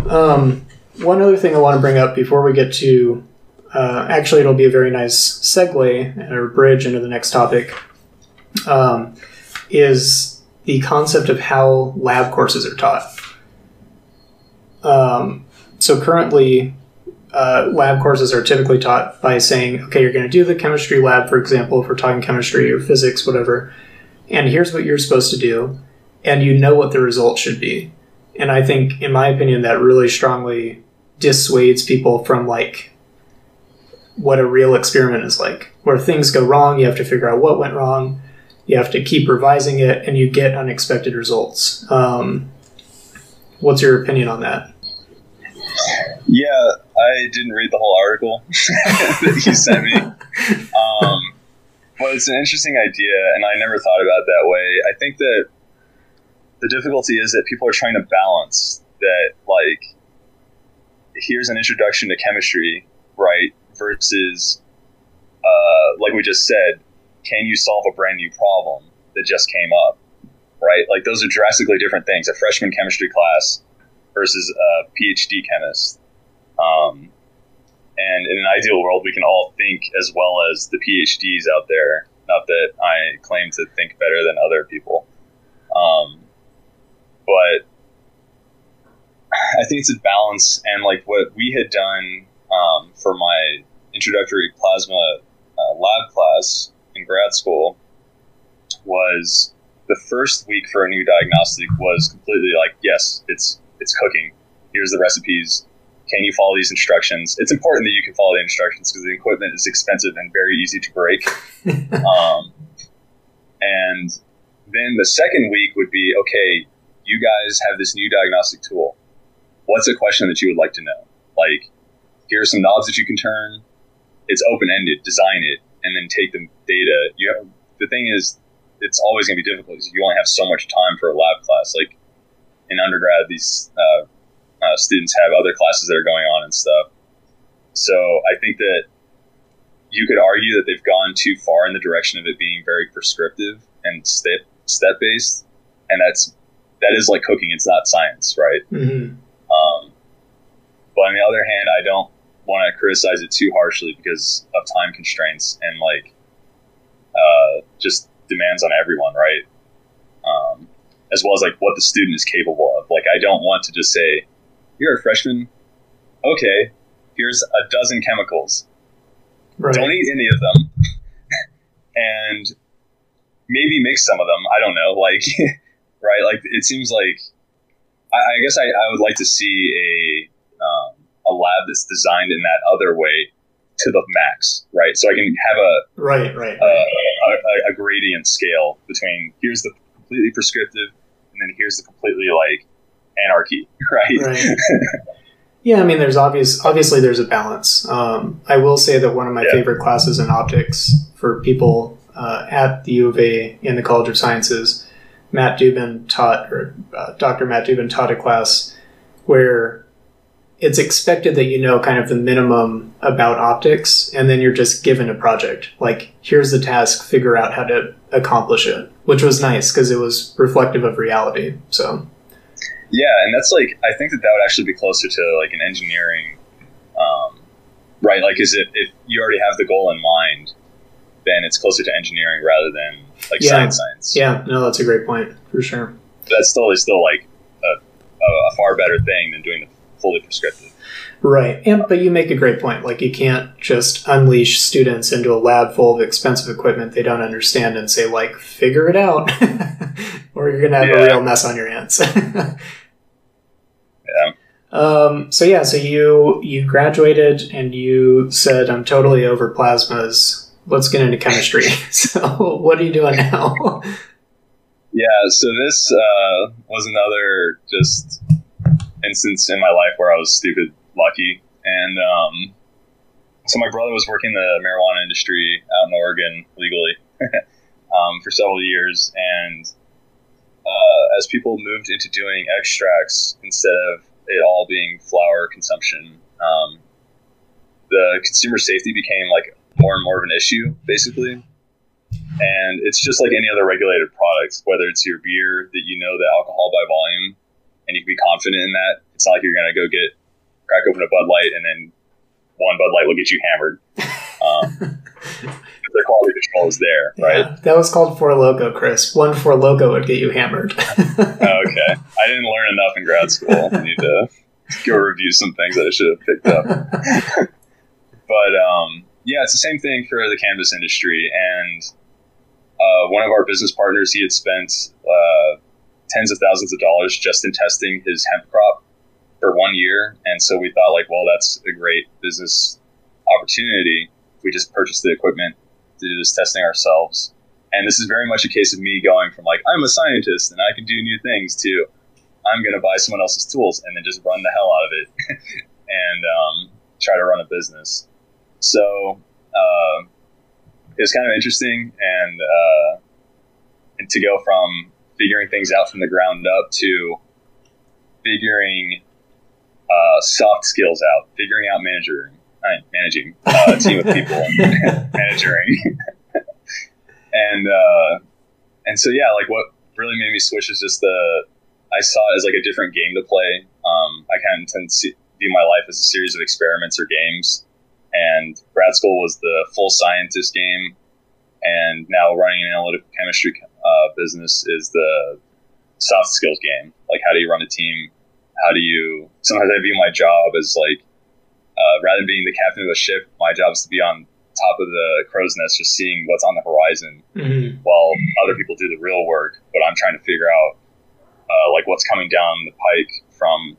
One other thing I want to bring up before we get to, actually it'll be a very nice segue or bridge into the next topic, is the concept of how lab courses are taught. So currently, lab courses are typically taught by saying, okay, you're going to do the chemistry lab, for example, if we're talking chemistry or physics, whatever, and here's what you're supposed to do, and you know what the result should be. And I think, in my opinion, that really strongly dissuades people from what a real experiment is like. Where things go wrong, you have to figure out what went wrong, you have to keep revising it, and you get unexpected results. What's your opinion on that? Yeah, I didn't read the whole article that you sent me. But it's an interesting idea, and I never thought about it that way. I think that the difficulty is that people are trying to balance that, here's an introduction to chemistry, right? Versus, like we just said, can you solve a brand new problem that just came up, right? Those are drastically different things. A freshman chemistry class versus a PhD chemist. And in an ideal world, we can all think as well as the PhDs out there. Not that I claim to think better than other people. But I think it's a balance, and what we had done for my introductory plasma lab class in grad school was the first week for a new diagnostic was completely yes, it's cooking. Here's the recipes. Can you follow these instructions? It's important that you can follow the instructions because the equipment is expensive and very easy to break. And then the second week would be, okay, you guys have this new diagnostic tool. What's a question that you would like to know? Here are some knobs that you can turn. It's open-ended. Design it, and then take the data. The thing is, it's always going to be difficult because you only have so much time for a lab class. In undergrad, these students have other classes that are going on and stuff. So I think that you could argue that they've gone too far in the direction of it being very prescriptive and step-based, and that is like cooking. It's not science, right? Mm-hmm. But on the other hand, I don't want to criticize it too harshly because of time constraints and just demands on everyone, right? As well as what the student is capable of. I don't want to just say, "You're a freshman. Okay, here's a dozen chemicals. Right. Don't eat any of them, and maybe mix some of them. I don't know, right? It seems I guess I would like to see a lab that's designed in that other way to the max, right? So I can have a gradient scale between here's the completely prescriptive and then here's the completely anarchy, right? Yeah, I mean, there's obviously there's a balance. I will say that one of my favorite classes in optics for people at the U of A in the College of Sciences, Dr. Matt Dubin taught a class where it's expected that you know kind of the minimum about optics, and then you're just given a project. Like, here's the task, figure out how to accomplish it, which was nice because it was reflective of reality. So. Yeah, and that's like, I think that would actually be closer to like an engineering, right? Like, is it, if you already have the goal in mind, then it's closer to engineering rather than like science. Yeah, no, that's a great point for sure. That's still like a far better thing than doing the fully prescriptive. Right, but you make a great point. Like, you can't just unleash students into a lab full of expensive equipment they don't understand and say like, figure it out, or you're gonna have a real mess on your hands. So you graduated and you said, I'm totally over plasmas. Let's get into chemistry. So what are you doing now? Yeah, so this was another just instance in my life where I was stupid lucky. And so my brother was working in the marijuana industry out in Oregon legally for several years. And as people moved into doing extracts instead of it all being flower consumption, the consumer safety became like more and more of an issue, basically. And it's just like any other regulated product, whether it's your beer that you know the alcohol by volume and you can be confident in that. It's not like you're going to go crack open a Bud Light and then one Bud Light will get you hammered. Their quality control is there, right? Yeah, that was called Four Loko, Chris. One Four Loko would get you hammered. Okay. I didn't learn enough in grad school. I need to go review some things that I should have picked up. But yeah, it's the same thing for the cannabis industry. And one of our business partners, he had spent tens of thousands of dollars just in testing his hemp crop for 1 year. And so we thought, like, well, that's a great business opportunity. We just purchased the equipment to do this testing ourselves. And this is very much a case of me going from like, I'm a scientist and I can do new things to I'm going to buy someone else's tools and then just run the hell out of it and try to run a business. So it was kind of interesting, and to go from figuring things out from the ground up to figuring soft skills out, figuring out managing a team of people and managing. And so, yeah, like what really made me switch is just I saw it as like a different game to play. I kind of tend to view my life as a series of experiments or games. And grad school was the full scientist game. And now running an analytical chemistry business is the soft skills game. Like, how do you run a team? Sometimes I view my job as like, rather than being the captain of the ship, my job is to be on top of the crow's nest, just seeing what's on the horizon while other people do the real work. But I'm trying to figure out like what's coming down the pike from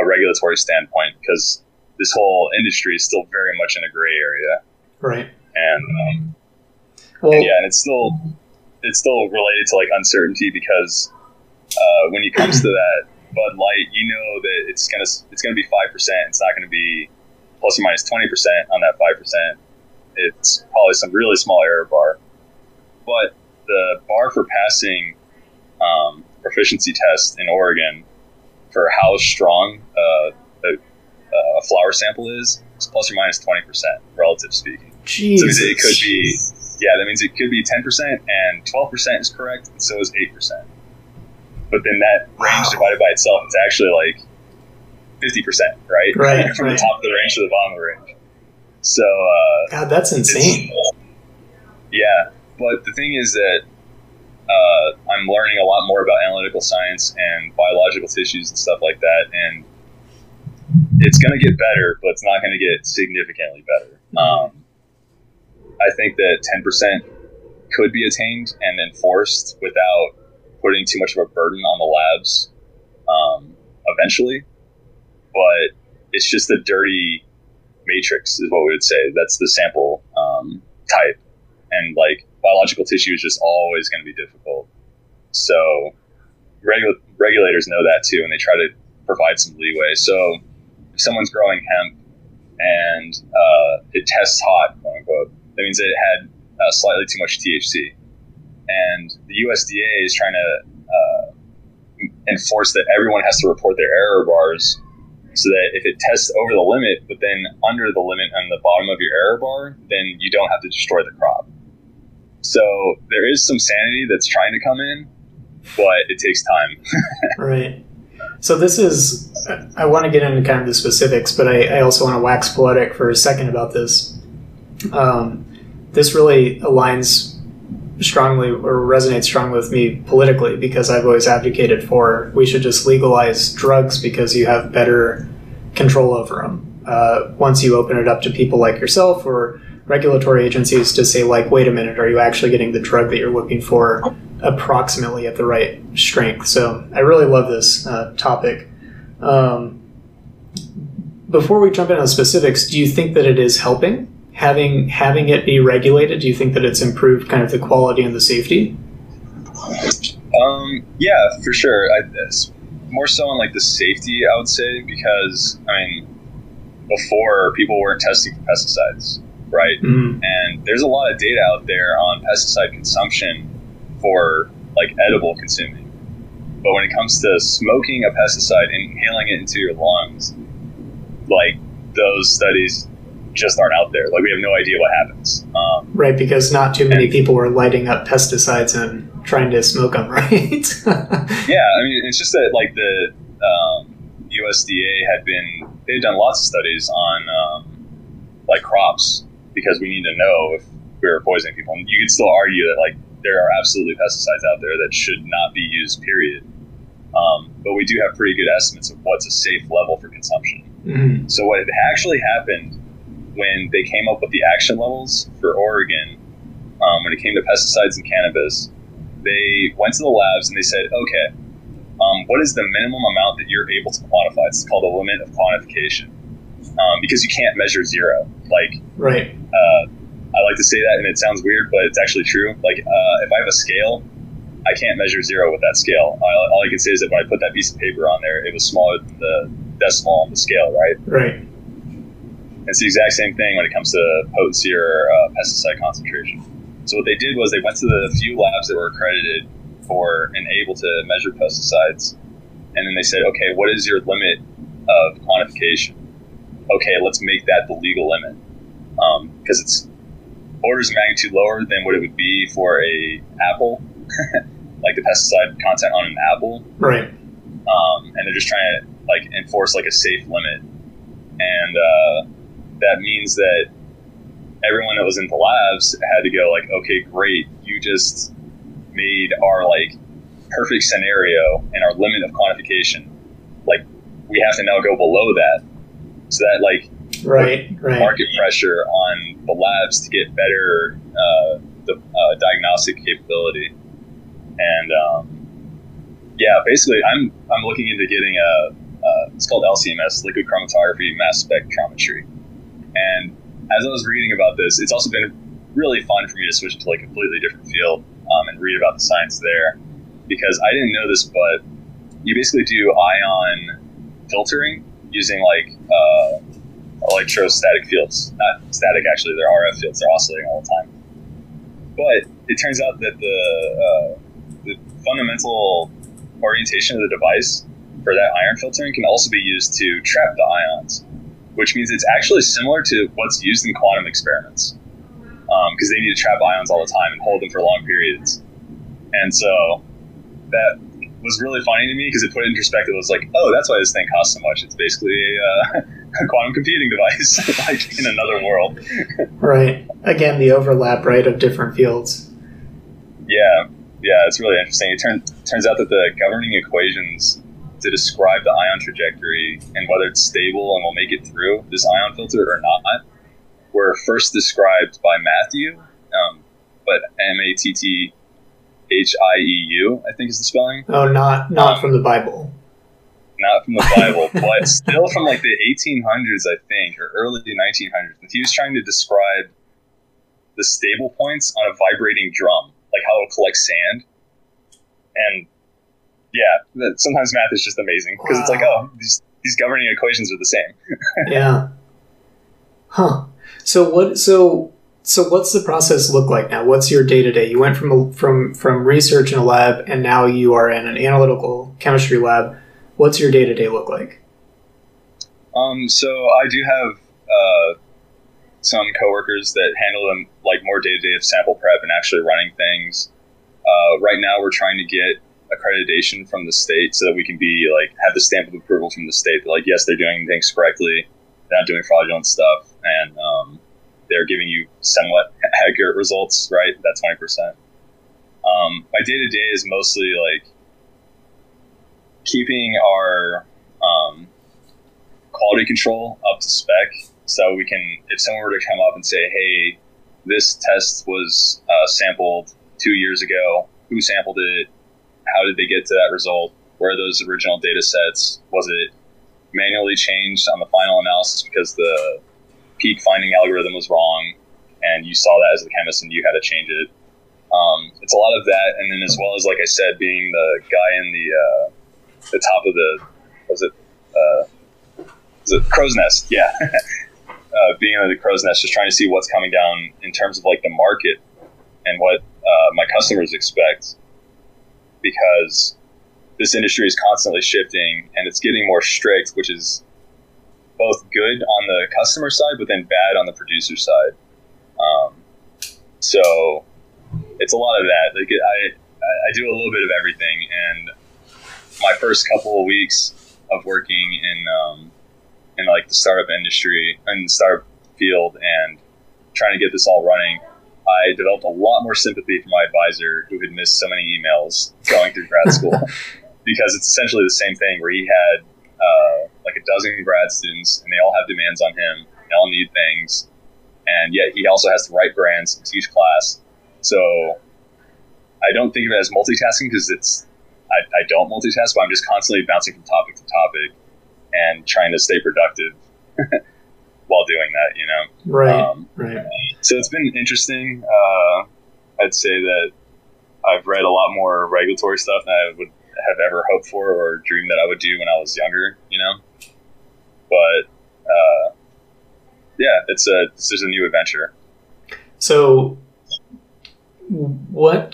a regulatory standpoint, because this whole industry is still very much in a gray area. Right. And it's still related to like uncertainty, because when it comes to that Bud Light, you know that it's gonna be 5%. It's not gonna be plus or minus 20% on that 5%. It's probably some really small error bar. But the bar for passing proficiency tests in Oregon for how strong a flower sample is plus or minus 20%, relative speaking. Jesus. So it could be, that means it could be 10% and 12% is correct, and so is 8%. But then that range divided by itself, it's actually like 50%, right? Right. From the top of the range to the bottom of the range. So, God, that's insane. Yeah. But the thing is that I'm learning a lot more about analytical science and biological tissues and stuff like that. And it's going to get better, but it's not going to get significantly better. I think that 10% could be attained and enforced without putting too much of a burden on the labs eventually. But it's just the dirty matrix is what we would say. That's the sample type. And like biological tissue is just always going to be difficult. So regulators know that too, and they try to provide some leeway. So if someone's growing hemp and it tests hot, quote unquote, that means that it had slightly too much THC. And the USDA is trying to enforce that everyone has to report their error bars, so that if it tests over the limit, but then under the limit on the bottom of your error bar, then you don't have to destroy the crop. So there is some sanity that's trying to come in, but it takes time. Right. So this is, I want to get into kind of the specifics, but I also want to wax poetic for a second about this. This really aligns strongly or resonates strongly with me politically, because I've always advocated for we should just legalize drugs because you have better control over them. Once you open it up to people like yourself or regulatory agencies to say, like, wait a minute, are you actually getting the drug that you're looking for approximately at the right strength? So I really love this topic. Before we jump into the specifics, do you think that it is helping? Having it be regulated, do you think that it's improved kind of the quality and the safety? Yeah, for sure. It's more so on like the safety, I would say, because I mean, before people weren't testing for pesticides, right? Mm-hmm. And there's a lot of data out there on pesticide consumption for like edible consuming, but when it comes to smoking a pesticide and inhaling it into your lungs, like those studies just aren't out there. Like, we have no idea what happens. Right, because not too many people were lighting up pesticides and trying to smoke them, right? Yeah, I mean, it's just that, like, the USDA they had done lots of studies on, like, crops, because we need to know if we were poisoning people. And you could still argue that, like, there are absolutely pesticides out there that should not be used, period. But we do have pretty good estimates of what's a safe level for consumption. Mm-hmm. So what had actually happened when they came up with the action levels for Oregon, when it came to pesticides and cannabis, they went to the labs and they said, okay, what is the minimum amount that you're able to quantify? It's called the limit of quantification, because you can't measure zero. Like, right. I like to say that, and it sounds weird, but it's actually true. Like, if I have a scale, I can't measure zero with that scale. All I can say is that when I put that piece of paper on there, it was smaller than the decimal on the scale, right? Right. It's the exact same thing when it comes to potency or pesticide concentration. So what they did was they went to the few labs that were accredited for and able to measure pesticides, and then they said, okay, what is your limit of quantification? Okay, let's make that the legal limit, because it's orders of magnitude lower than what it would be for a apple, like the pesticide content on an apple. Right. And they're just trying to like enforce like a safe limit, and that means that everyone that was in the labs had to go like, okay, great, you just made our like perfect scenario and our limit of quantification. Like, we have to now go below that, so that like right. market pressure on the labs to get better diagnostic capability. And yeah, basically, I'm looking into getting it's called LCMS, liquid chromatography mass spectrometry. And as I was reading about this, it's also been really fun for me to switch to like a completely different field and read about the science there, because I didn't know this, but you basically do ion filtering using like electrostatic fields. Not static, actually, they're RF fields, they're oscillating all the time. But it turns out that the fundamental orientation of the device for that ion filtering can also be used to trap the ions, which means it's actually similar to what's used in quantum experiments, because they need to trap ions all the time and hold them for long periods. And so that was really funny to me, because it put it in perspective. It was like, oh, that's why this thing costs so much. It's basically a quantum computing device, like in another world. Right. Again, the overlap, right, of different fields. Yeah, it's really interesting. It turns out that the governing equations to describe the ion trajectory and whether it's stable and will make it through this ion filter or not were first described by Matthieu, but M-A-T-T-H-I-E-U, I think is the spelling. Oh, not from the Bible. Not from the Bible, but still from like the 1800s, I think, or early 1900s. He was trying to describe the stable points on a vibrating drum, like how it'll collect sand. And yeah, sometimes math is just amazing, because it's like, oh, these these governing equations are the same. Yeah. Huh. So what's the process look like now? What's your day-to-day? You went from research in a lab, and now you are in an analytical chemistry lab. What's your day-to-day look like? So I do have some coworkers that handle them, like, more day-to-day of sample prep and actually running things. Right now we're trying to get accreditation from the state so that we can be like, have the stamp of approval from the state that, like, yes, they're doing things correctly, they're not doing fraudulent stuff, and they're giving you somewhat accurate results, right? That's 20%. My day-to-day is mostly like keeping our quality control up to spec, so we can, if someone were to come up and say, hey, this test was sampled 2 years ago, who sampled it, how did they get to that result, where are those original data sets, was it manually changed on the final analysis because the peak finding algorithm was wrong and you saw that as the chemist and you had to change it. It's a lot of that, and then as well as, like I said, being the guy in the top of the, crow's nest, yeah. Being in the crow's nest, just trying to see what's coming down in terms of, like, the market and what my customers expect, because this industry is constantly shifting and it's getting more strict, which is both good on the customer side, but then bad on the producer side. So it's a lot of that. Like, I do a little bit of everything. And my first couple of weeks of working in like the startup industry and startup field and trying to get this all running, I developed a lot more sympathy for my advisor who had missed so many emails going through grad school, because it's essentially the same thing where he had like a dozen grad students and they all have demands on him. They all need things. And yet he also has to write grants and teach class. So I don't think of it as multitasking, because it's, I don't multitask, but I'm just constantly bouncing from topic to topic and trying to stay productive while doing that, you know? Right, right. So it's been interesting. I'd say that I've read a lot more regulatory stuff than I would have ever hoped for or dreamed that I would do when I was younger, you know? But yeah, it's just a new adventure. So what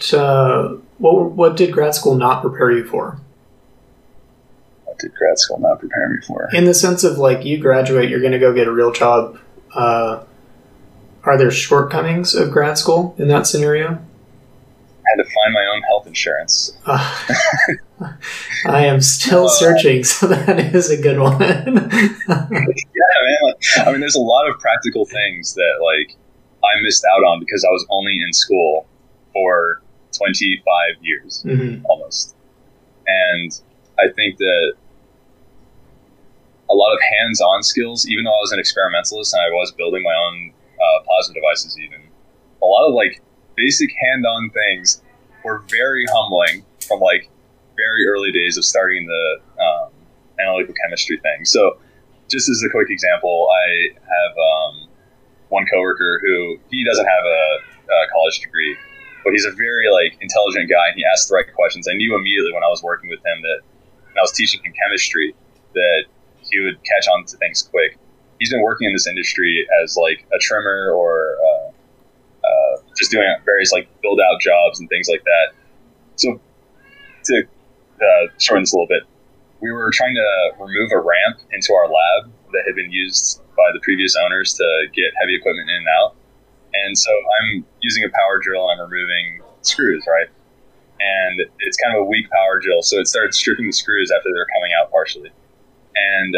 did grad school not prepare you for? What did grad school not prepare me for? In the sense of, like, you graduate, you're going to go get a real job. Are there shortcomings of grad school in that scenario? I had to find my own health insurance. I am still searching, so that is a good one. Yeah, man. I mean, there's a lot of practical things that, like, I missed out on because I was only in school for 25 years, mm-hmm. almost. And I think that a lot of hands-on skills, even though I was an experimentalist and I was building my own plasma devices even, a lot of, like, basic hand-on things were very humbling from, like, very early days of starting the analytical chemistry thing. So just as a quick example, I have one coworker who, he doesn't have a college degree, but he's a very, like, intelligent guy and he asked the right questions. I knew immediately when I was working with him that, when I was teaching him chemistry, that he would catch on to things quick. He's been working in this industry as, like, a trimmer or just doing various, like, build-out jobs and things like that. So to shorten this a little bit, we were trying to remove a ramp into our lab that had been used by the previous owners to get heavy equipment in and out. And so I'm using a power drill and I'm removing screws, right? And it's kind of a weak power drill, so it started stripping the screws after they're coming out partially. And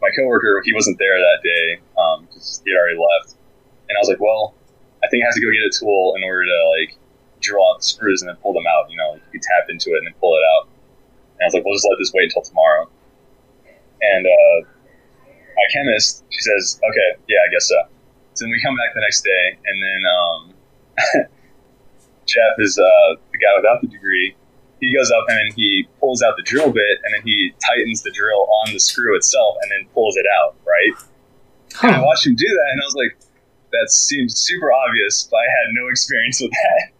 my coworker, he wasn't there that day because he had already left. And I was like, well, I think I have to go get a tool in order to, like, drill out the screws and then pull them out. You know, like, you tap into it and then pull it out. And I was like, we'll just let this wait until tomorrow. And my chemist, she says, okay, yeah, I guess so. So then we come back the next day, and then Jeff is the guy without the degree. He goes up and then he pulls out the drill bit, and then he tightens the drill on the screw itself and then pulls it out, right? Huh. And I watched him do that, and I was like, that seems super obvious, but I had no experience with that.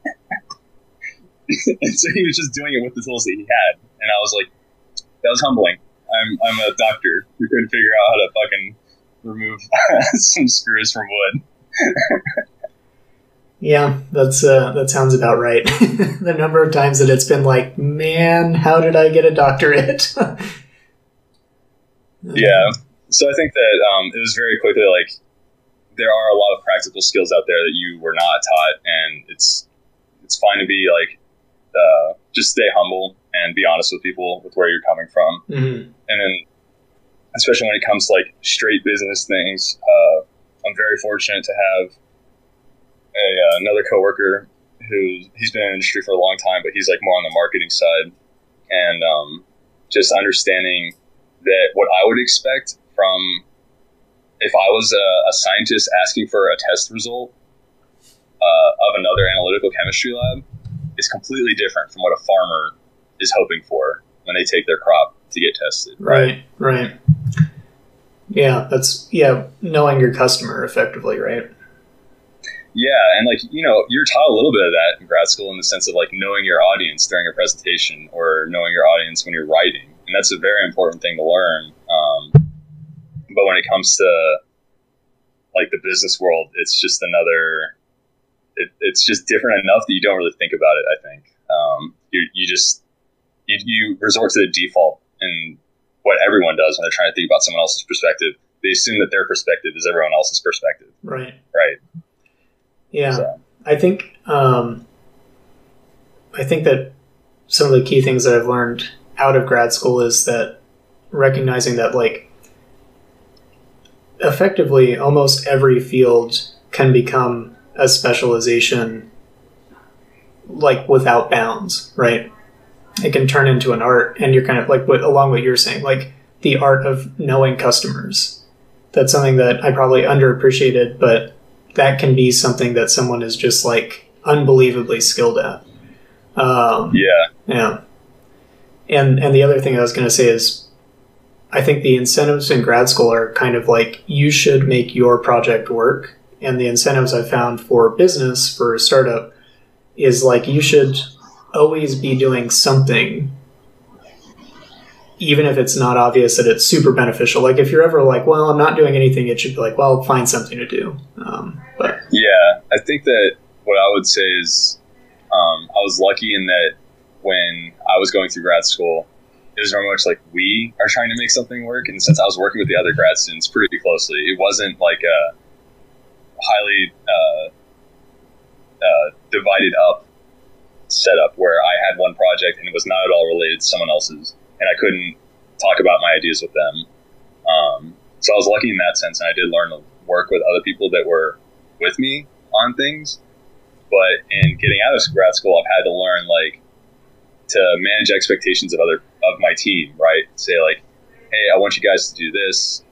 And so he was just doing it with the tools that he had. And I was like, that was humbling. I'm a doctor who couldn't figure out how to fucking remove some screws from wood. Yeah, that sounds about right. The number of times that it's been like, man, how did I get a doctorate? Yeah. So I think that it was very quickly like there are a lot of practical skills out there that you were not taught, and it's fine to be like just stay humble and be honest with people with where you're coming from. Mm-hmm. And then especially when it comes to like straight business things, I'm very fortunate to have another coworker he's been in the industry for a long time, but he's like more on the marketing side, and just understanding that what I would expect from if I was a scientist asking for a test result of another analytical chemistry lab is completely different from what a farmer is hoping for when they take their crop to get tested. Right, right. Yeah, knowing your customer effectively, right? Yeah, and like, you know, you're taught a little bit of that in grad school in the sense of like knowing your audience during a presentation or knowing your audience when you're writing. And that's a very important thing to learn. But when it comes to like the business world, it's just it's just different enough that you don't really think about it, I think. You resort to the default in what everyone does when they're trying to think about someone else's perspective. They assume that their perspective is everyone else's perspective. Right. Right. Yeah, so. I think that some of the key things that I've learned out of grad school is that recognizing that like effectively almost every field can become a specialization like without bounds, right? It can turn into an art, and you're kind of like along what you're saying, like the art of knowing customers. That's something that I probably underappreciated, but that can be something that someone is just like unbelievably skilled at. Yeah. And the other thing I was going to say is I think the incentives in grad school are kind of like you should make your project work. And the incentives I found for business, for a startup, is like you should always be doing something, even if it's not obvious that it's super beneficial. Like if you're ever like, well, I'm not doing anything, it should be like, well, find something to do. But yeah, I think that what I would say is I was lucky in that when I was going through grad school, it was very much like we are trying to make something work. And since I was working with the other grad students pretty closely, it wasn't like a highly divided up setup where I had one project and it was not at all related to someone else's. And I couldn't talk about my ideas with them. So I was lucky in that sense. And I did learn to work with other people that were with me on things. But in getting out of grad school, I've had to learn like to manage expectations of my team, right? Say like, hey, I want you guys to do this.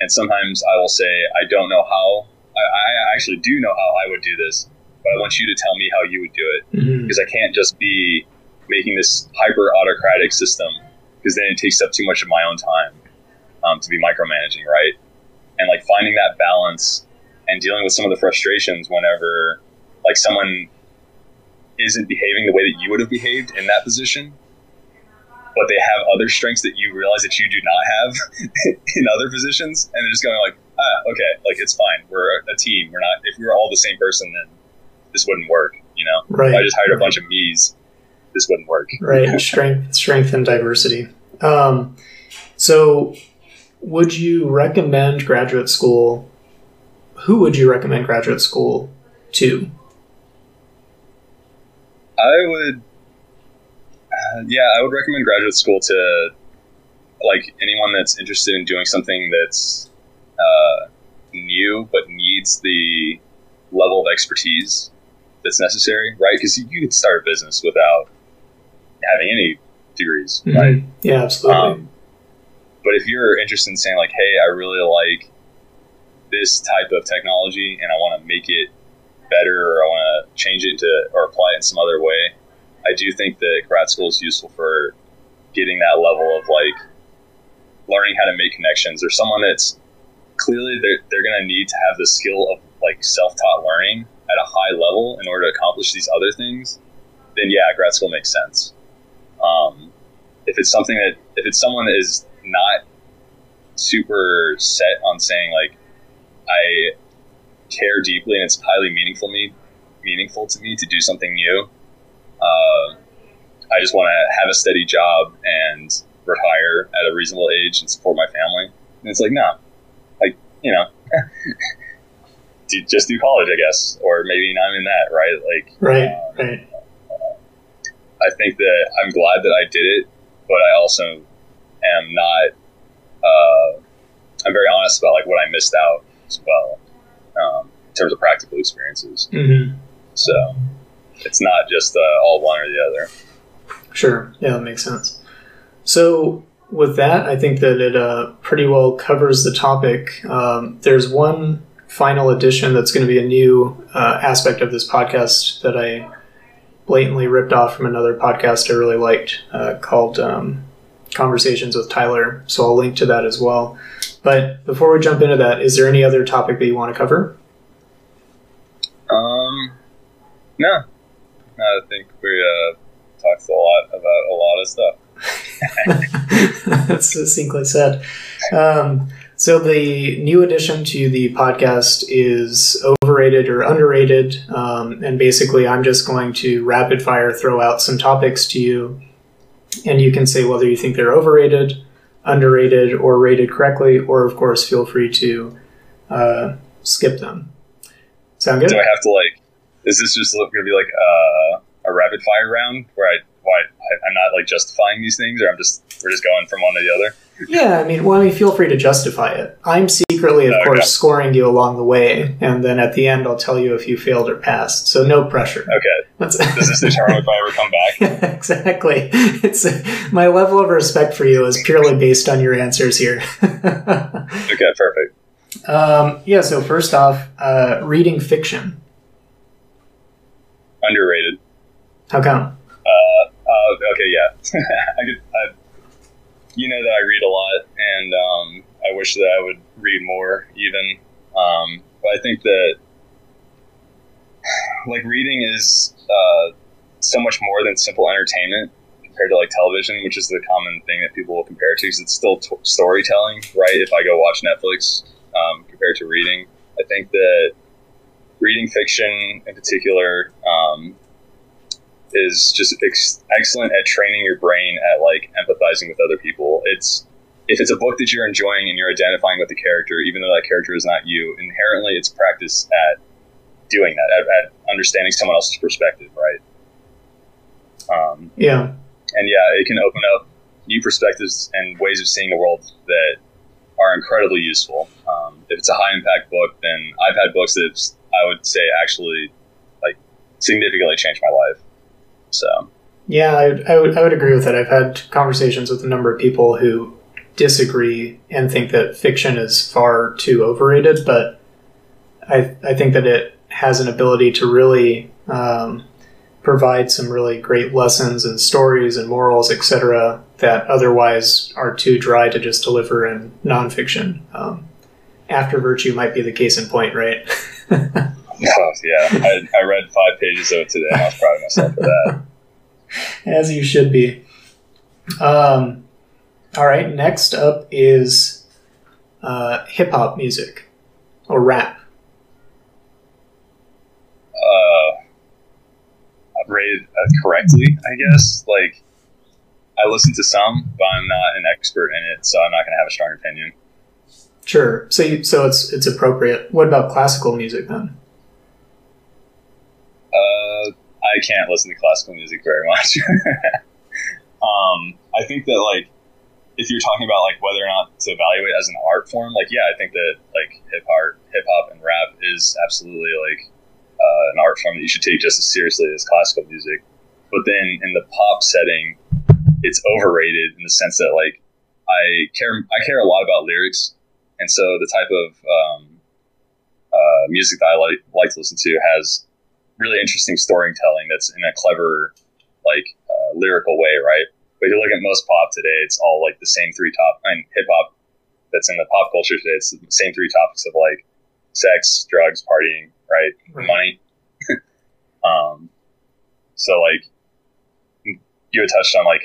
And sometimes I will say, I don't know how, I actually do know how I would do this, but I want you to tell me how you would do it. Because I can't just be making this hyper autocratic system, because then it takes up too much of my own time to be micromanaging, right? And like finding that balance and dealing with some of the frustrations whenever like someone isn't behaving the way that you would have behaved in that position, but they have other strengths that you realize that you do not have in other positions, and they're just going like, okay, like it's fine. We're a team. We're not. If we were all the same person, then this wouldn't work, you know? Right. If I just hired a bunch of me's, this wouldn't work. Right. Strength and diversity. So would you recommend graduate school? Who would you recommend graduate school to? I would recommend graduate school to like anyone that's interested in doing something that's new, but needs the level of expertise that's necessary. Right. Cause you could start a business without having any degrees, right? Yeah, absolutely. But if you're interested in saying like, hey, I really like this type of technology and I want to make it better, or I want to change it into or apply it in some other way, I do think that grad school is useful for getting that level of like learning how to make connections, or someone that's clearly they're going to need to have the skill of like self-taught learning at a high level in order to accomplish these other things, then yeah, grad school makes sense. if it's someone that is not super set on saying like, I care deeply and it's highly meaningful to me to do something new. I just want to have a steady job and retire at a reasonable age and support my family. And it's like, no, like, you know, just do college, I guess, or maybe not even that, right? Like, right. I think that I'm glad that I did it, but I also am not, I'm very honest about like what I missed out as well, in terms of practical experiences. Mm-hmm. So it's not just all one or the other. Sure. Yeah, that makes sense. So with that, I think that it pretty well covers the topic. There's one final addition that's going to be a new aspect of this podcast that I blatantly ripped off from another podcast I really liked, called Conversations with Tyler. So I'll link to that as well. But before we jump into that, is there any other topic that you want to cover? No. I think we talked a lot about a lot of stuff. That's succinctly said. So the new addition to the podcast is overrated or underrated. And basically I'm just going to rapid fire throw out some topics to you, and you can say whether you think they're overrated, underrated, or rated correctly, or of course feel free to skip them. Sound good? Do I have to like, is this just going to be like a rapid fire round where I'm not like justifying these things, or we're just going from one to the other? Yeah, I mean, feel free to justify it. I'm secretly, of course, scoring you along the way, and then at the end, I'll tell you if you failed or passed. So no pressure. Okay. This is determined if I ever come back. Exactly. It's my level of respect for you is purely based on your answers here. Okay, perfect. Yeah. So first off, reading fiction. Underrated. How come? Okay, yeah. You know that I read a lot, and I wish that I would read more even. But I think that like reading is so much more than simple entertainment compared to like television, which is the common thing that people will compare to, because it's still storytelling, right? If I go watch Netflix compared to reading, I think that reading fiction in particular is just excellent at training your brain at like empathizing with other people. If it's a book that you're enjoying and you're identifying with the character, even though that character is not you, inherently it's practice at doing that, at understanding someone else's perspective, right? And yeah, it can open up new perspectives and ways of seeing the world that are incredibly useful. If it's a high impact book, then I've had books that I would say actually like significantly changed my life. So yeah, I would agree with that. I've had conversations with a number of people who disagree and think that fiction is far too overrated, but I think that it has an ability to really provide some really great lessons and stories and morals, etc., that otherwise are too dry to just deliver in nonfiction. After Virtue might be the case in point, right? Oh, yeah, I read 5 pages of it today. I was proud of myself for that. As you should be. All right, next up is hip-hop music or rap. I've rated correctly, I guess. Like, I listen to some, but I'm not an expert in it, so I'm not going to have a strong opinion. Sure. So it's appropriate. What about classical music then? I can't listen to classical music very much. I think that like if you're talking about like whether or not to evaluate as an art form, like yeah, I think that like hip hop and rap is absolutely like an art form that you should take just as seriously as classical music. But then in the pop setting, it's overrated in the sense that like I care a lot about lyrics, and so the type of music that I like to listen to has really interesting storytelling that's in a clever, like, lyrical way, right? But if you look at most pop today, it's all, like, the same three top... I mean, hip-hop that's in the pop culture today, it's the same three topics of, like, sex, drugs, partying, right? Money. So, like, you had touched on, like,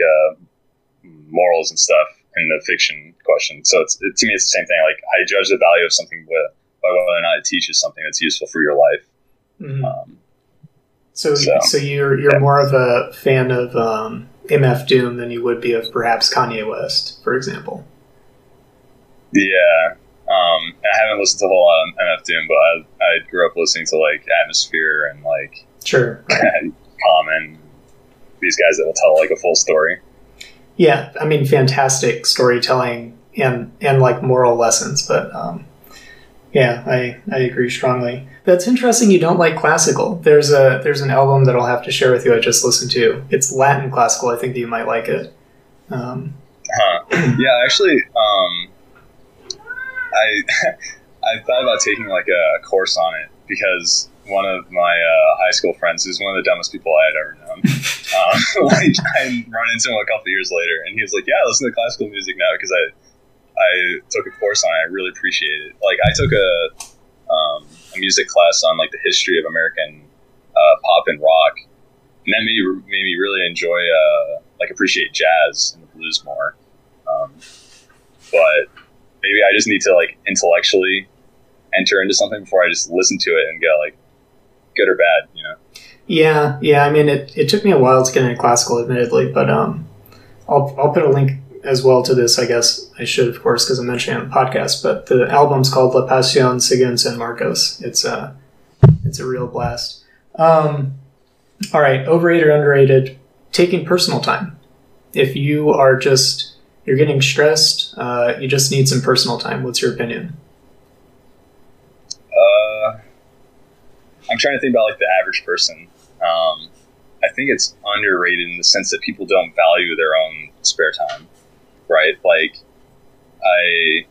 morals and stuff in the fiction question. So to me, it's the same thing. Like, I judge the value of something by whether or not it teaches something that's useful for your life. Mm-hmm. So you're more of a fan of MF Doom than you would be of perhaps Kanye West, for example. Yeah. I haven't listened to a whole lot of MF Doom, but I grew up listening to like Atmosphere and like sure Common, these guys that will tell like a full story. Yeah, I mean, fantastic storytelling and like moral lessons, but yeah, I agree strongly. That's interesting you don't like classical. There's an album that I'll have to share with you I just listened to. It's Latin classical. I think that you might like it. Yeah, actually, I thought about taking like a course on it because one of my high school friends is one of the dumbest people I had ever known. Like, I run into him a couple of years later, and he was like, "Yeah, I listen to classical music now because I took a course on it. I really appreciate it." Like, I took a music class on like the history of American pop and rock, and that made me really enjoy appreciate jazz and the blues more. But maybe I just need to like intellectually enter into something before I just listen to it and get like good or bad, you know? Yeah. I mean, it took me a while to get into classical, admittedly, but I'll put a link as well to this. I guess I should, of course, because I'm mentioning it on the podcast. But the album's called La Pasión Según San Marcos. It's a real blast. All right, overrated or underrated? Taking personal time. If you are you're getting stressed, you just need some personal time. What's your opinion? I'm trying to think about like the average person. I think it's underrated in the sense that people don't value their own spare time, right? Like, I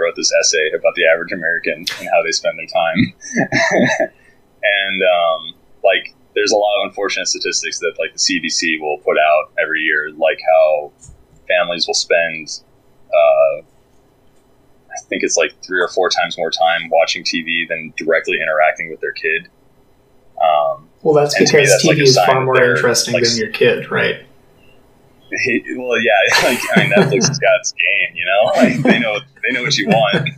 wrote this essay about the average American and how they spend their time. And like, there's a lot of unfortunate statistics that like the CDC will put out every year, like how families will spend, I think it's like 3 or 4 times more time watching TV than directly interacting with their kid. Well, that's because that's TV like is far more interesting like, than your kid, right? Well, yeah. Like, I mean, Netflix has got its game, you know. Like, they know what you want.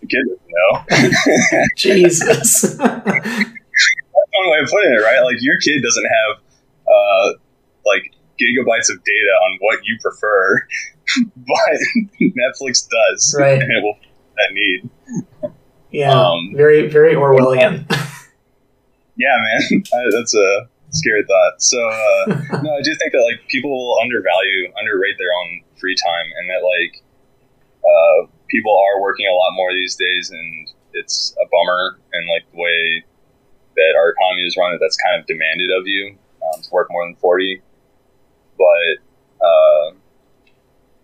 The kid doesn't know. Jesus. That's one way of putting it, right? Like, your kid doesn't have like gigabytes of data on what you prefer, but Netflix does, right? And it will fulfill that need. Yeah, very, very Orwellian. Yeah, man, that's a scary thought. So, no, I do think that like people underrate their own free time, and that like people are working a lot more these days, and it's a bummer. And like the way that our economy is run, that's kind of demanded of you to work more than 40. But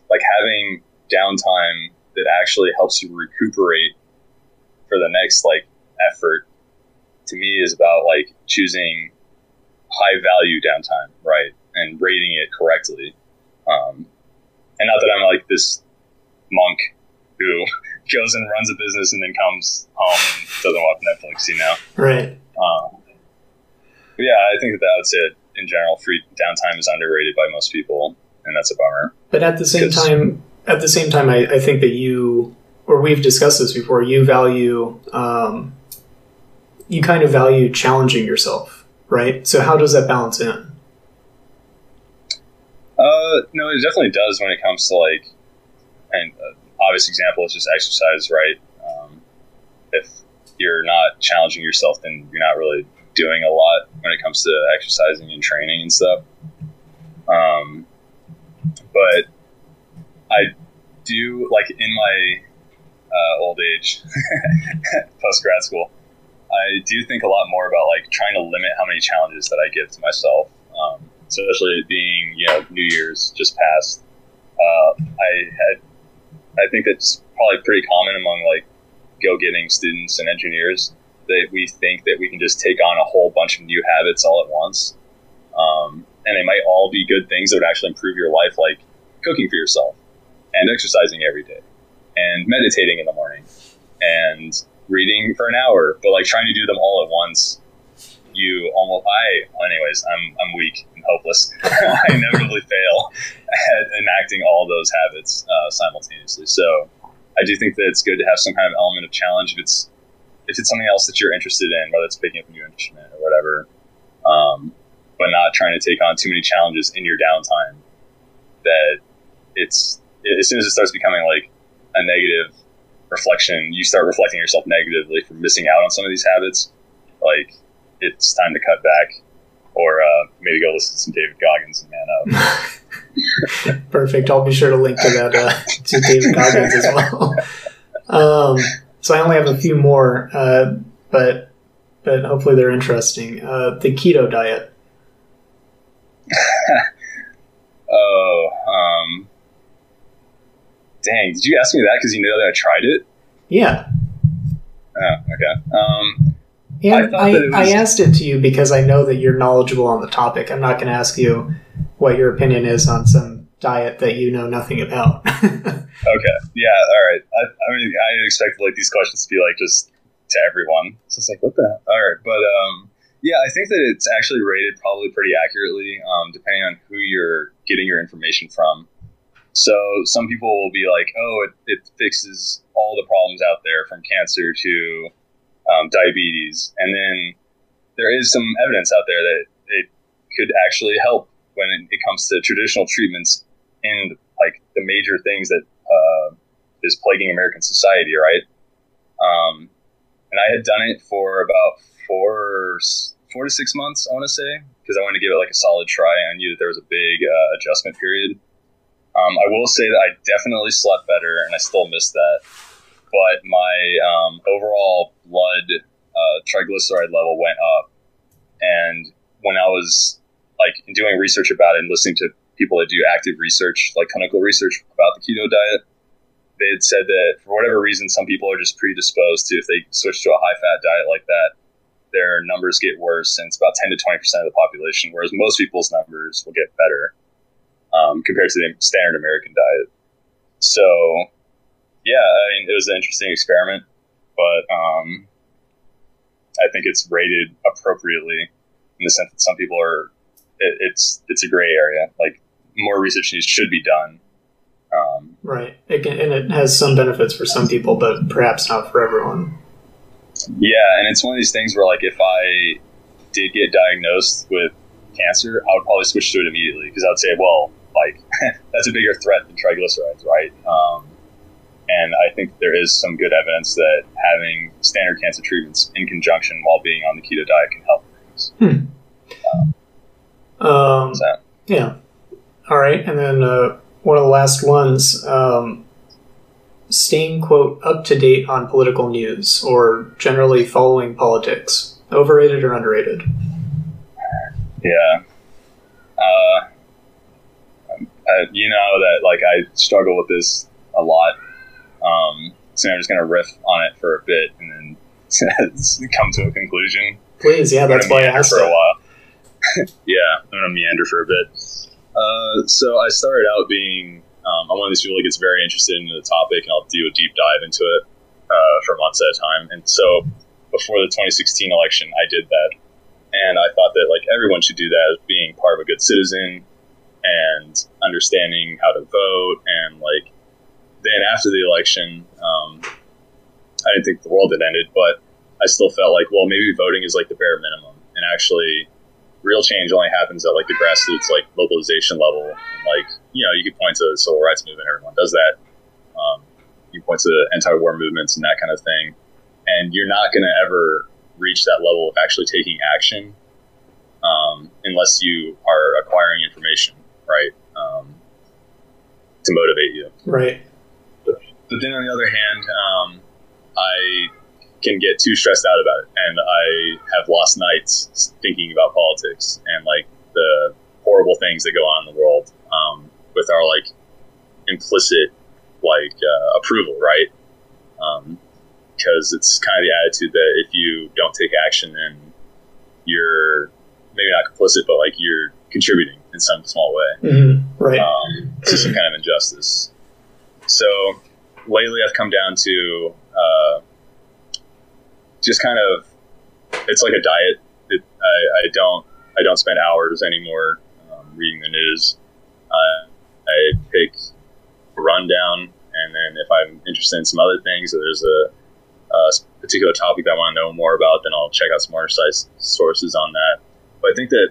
like having downtime that actually helps you recuperate for the next like effort, to me, is about like choosing high value downtime, right? And rating it correctly. And not that I'm like this monk who goes and runs a business and then comes home and doesn't watch Netflix, you know? Right. But yeah, I think that I would say that in general, free downtime is underrated by most people, and that's a bummer. But at the same time, I think that we've discussed this before, you value, you kind of value challenging yourself, right? So how does that balance in? No, it definitely does when it comes to like, and obvious example is just exercise, right? If you're not challenging yourself, then you're not really doing a lot when it comes to exercising and training and stuff. But I do like in my old age, post grad school, I do think a lot more about like trying to limit how many challenges that I give to myself, especially being, you know, New Year's just passed. I think that's probably pretty common among like go-getting students and engineers that we think that we can just take on a whole bunch of new habits all at once. And they might all be good things that would actually improve your life, like cooking for yourself and exercising every day and meditating in the morning and reading for an hour, but like trying to do them all at once, you almost, I'm weak in hopeless. I inevitably fail at enacting all those habits simultaneously. So I do think that it's good to have some kind of element of challenge if it's something else that you're interested in, whether it's picking up a new instrument or whatever, but not trying to take on too many challenges in your downtime that it's, as soon as it starts becoming like a negative reflection, you start reflecting yourself negatively for missing out on some of these habits. Like, it's time to cut back or maybe go listen to some David Goggins and Man Up. Perfect. I'll be sure to link to that, to David Goggins as well. So I only have a few more, but hopefully they're interesting. The keto diet. Dang, did you ask me that because you know that I tried it? Yeah. Oh, okay. And I asked it to you because I know that you're knowledgeable on the topic. I'm not going to ask you what your opinion is on some diet that you know nothing about. Okay. Yeah. All right. I mean, I expected like these questions to be like just to everyone. So it's like, what the hell? All right. But yeah, I think that it's actually rated probably pretty accurately, depending on who you're getting your information from. So some people will be like, oh, it fixes all the problems out there from cancer to diabetes. And then there is some evidence out there that it could actually help when it comes to traditional treatments and like the major things that is plaguing American society, right? And I had done it for about four to 6 months, I want to say, because I wanted to give it like a solid try. I knew that there was a big adjustment period. I will say that I definitely slept better, and I still miss that. But my overall blood triglyceride level went up. And when I was like doing research about it and listening to people that do active research, like clinical research about the keto diet, they had said that for whatever reason, some people are just predisposed to, if they switch to a high-fat diet like that, their numbers get worse, and it's about 10 to 20% of the population, whereas most people's numbers will get better. Compared to the standard American diet. So, yeah, I mean, it was an interesting experiment, but I think it's rated appropriately in the sense that some people are, it's a gray area. Like, more research needs should be done. Right. And it has some benefits for some people, but perhaps not for everyone. Yeah, and it's one of these things where, like, if I did get diagnosed with cancer, I would probably switch to it immediately because I would say, well, like, that's a bigger threat than triglycerides, right? And I think there is some good evidence that having standard cancer treatments in conjunction while being on the keto diet can help things. Yeah. All right. And then one of the last ones, staying, quote, up to date on political news or generally following politics, overrated or underrated? Yeah. You know that, like, I struggle with this a lot. So I'm just going to riff on it for a bit and then come to a conclusion. Please, yeah, that's why I asked for a while. Yeah, I'm going to meander for a bit. So I started out being, I'm one of these people that gets very interested in the topic, and I'll do a deep dive into it for months at a time. And so before the 2016 election, I did that. And I thought that, like, everyone should do that as being part of a good citizen and understanding how to vote. And, like, then after the election, I didn't think the world had ended, but I still felt like, well, maybe voting is, like, the bare minimum. And actually, real change only happens at, like, the grassroots, like, mobilization level. And, like, you know, you could point to the civil rights movement. Everyone does that. You point to the anti-war movements and that kind of thing. And you're not going to ever reach that level of actually taking action unless you are acquiring information, right, to motivate you. Right. But then on the other hand, I can get too stressed out about it, and I have lost nights thinking about politics and, like, the horrible things that go on in the world with our, like, implicit, like, approval, right? Because it's kind of the attitude that if you don't take action, then you're maybe not complicit, but, like, you're contributing in some small way, right? To some kind of injustice. So lately I've come down to just kind of, it's like a diet. I don't spend hours anymore reading the news. I take a rundown, and then if I'm interested in some other things, or there's a particular topic that I want to know more about, then I'll check out some more sources on that. But I think that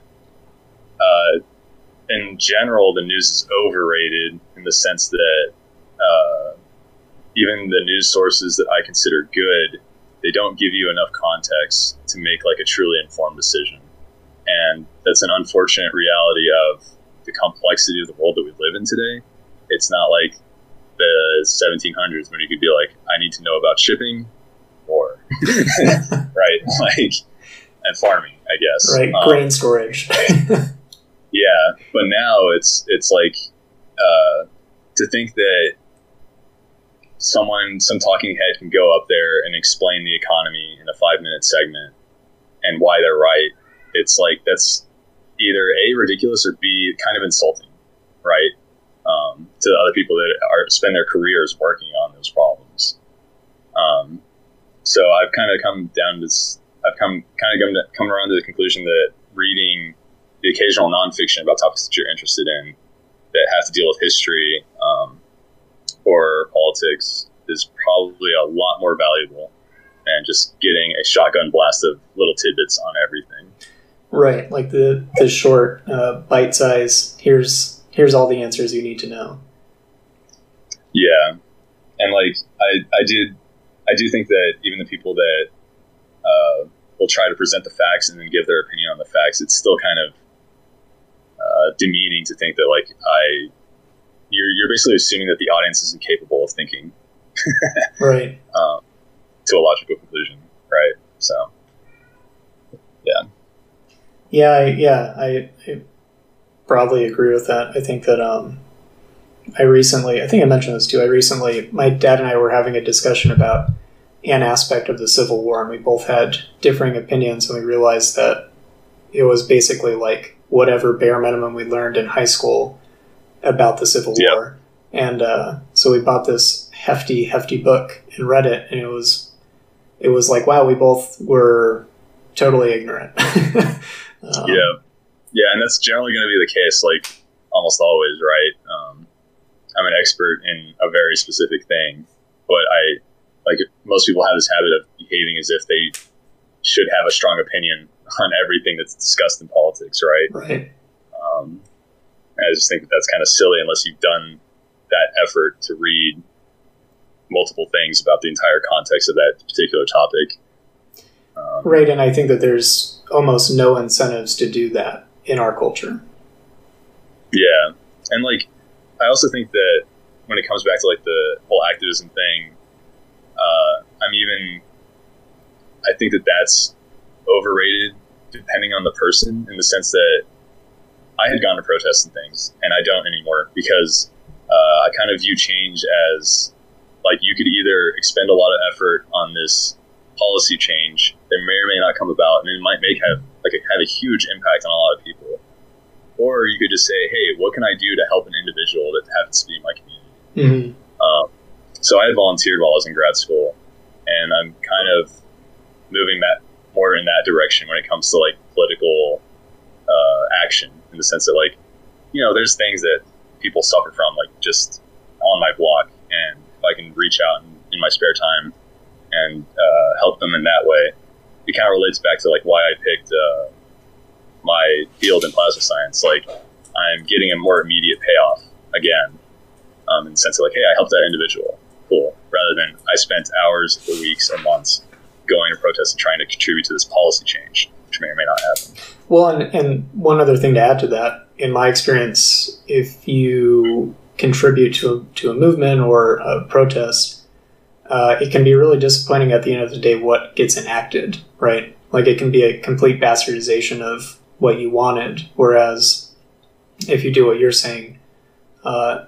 in general, the news is overrated in the sense that even the news sources that I consider good, they don't give you enough context to make like a truly informed decision. And that's an unfortunate reality of the complexity of the world that we live in today. It's not like the 1700s when you could be like, I need to know about shipping or, right? Like, and farming, I guess. Right, grain storage. Yeah, but now it's like, to think that some talking head can go up there and explain the economy in a 5-minute segment and why they're right. It's like, that's either A, ridiculous, or B, kind of insulting, right? To the other people that spend their careers working on those problems. So I've kind of come around to the conclusion that reading the occasional nonfiction about topics that you're interested in that have to deal with history, or politics is probably a lot more valuable than just getting a shotgun blast of little tidbits on everything. Right, like the short bite size. Here's all the answers you need to know. Yeah, and like I do think that even the people that will try to present the facts and then give their opinion on the facts, it's still kind of demeaning to think that like you're basically assuming that the audience isn't capable of thinking right to a logical conclusion, right? So I probably agree with that. I think that I mentioned this too. My dad and I were having a discussion about an aspect of the Civil War, and we both had differing opinions, and we realized that it was basically like whatever bare minimum we learned in high school about the Civil War. And so we bought this hefty book and read it, and it was like, wow, we both were totally ignorant. Yeah, and that's generally going to be the case, like almost always, right? I'm an expert in a very specific thing, but most people have this habit of behaving as if they should have a strong opinion on everything that's discussed in politics, right? Right. I just think that's kind of silly unless you've done that effort to read multiple things about the entire context of that particular topic. Right, and I think that there's almost no incentives to do that in our culture. Yeah, and like I also think that when it comes back to like the whole activism thing, I think that that's overrated depending on the person, in the sense that I had gone to protests and things, and I don't anymore, because I kind of view change as like, you could either expend a lot of effort on this policy change that may or may not come about, and it might have a huge impact on a lot of people, or you could just say, hey, what can I do to help an individual that happens to be in my community? Mm-hmm. So I had volunteered while I was in grad school, and I'm kind of moving that more in that direction when it comes to like political action, in the sense that like, you know, there's things that people suffer from, like just on my block, and if I can reach out in my spare time and help them in that way, it kind of relates back to like why I picked my field in plasma science. Like, I'm getting a more immediate payoff again, in the sense of like, hey, I helped that individual, cool, rather than I spent hours or weeks or months going to protest and trying to contribute to this policy change, which may or may not happen. Well, and one other thing to add to that, in my experience, if you contribute to a movement or a protest, it can be really disappointing at the end of the day what gets enacted, right? Like, it can be a complete bastardization of what you wanted, whereas if you do what you're saying,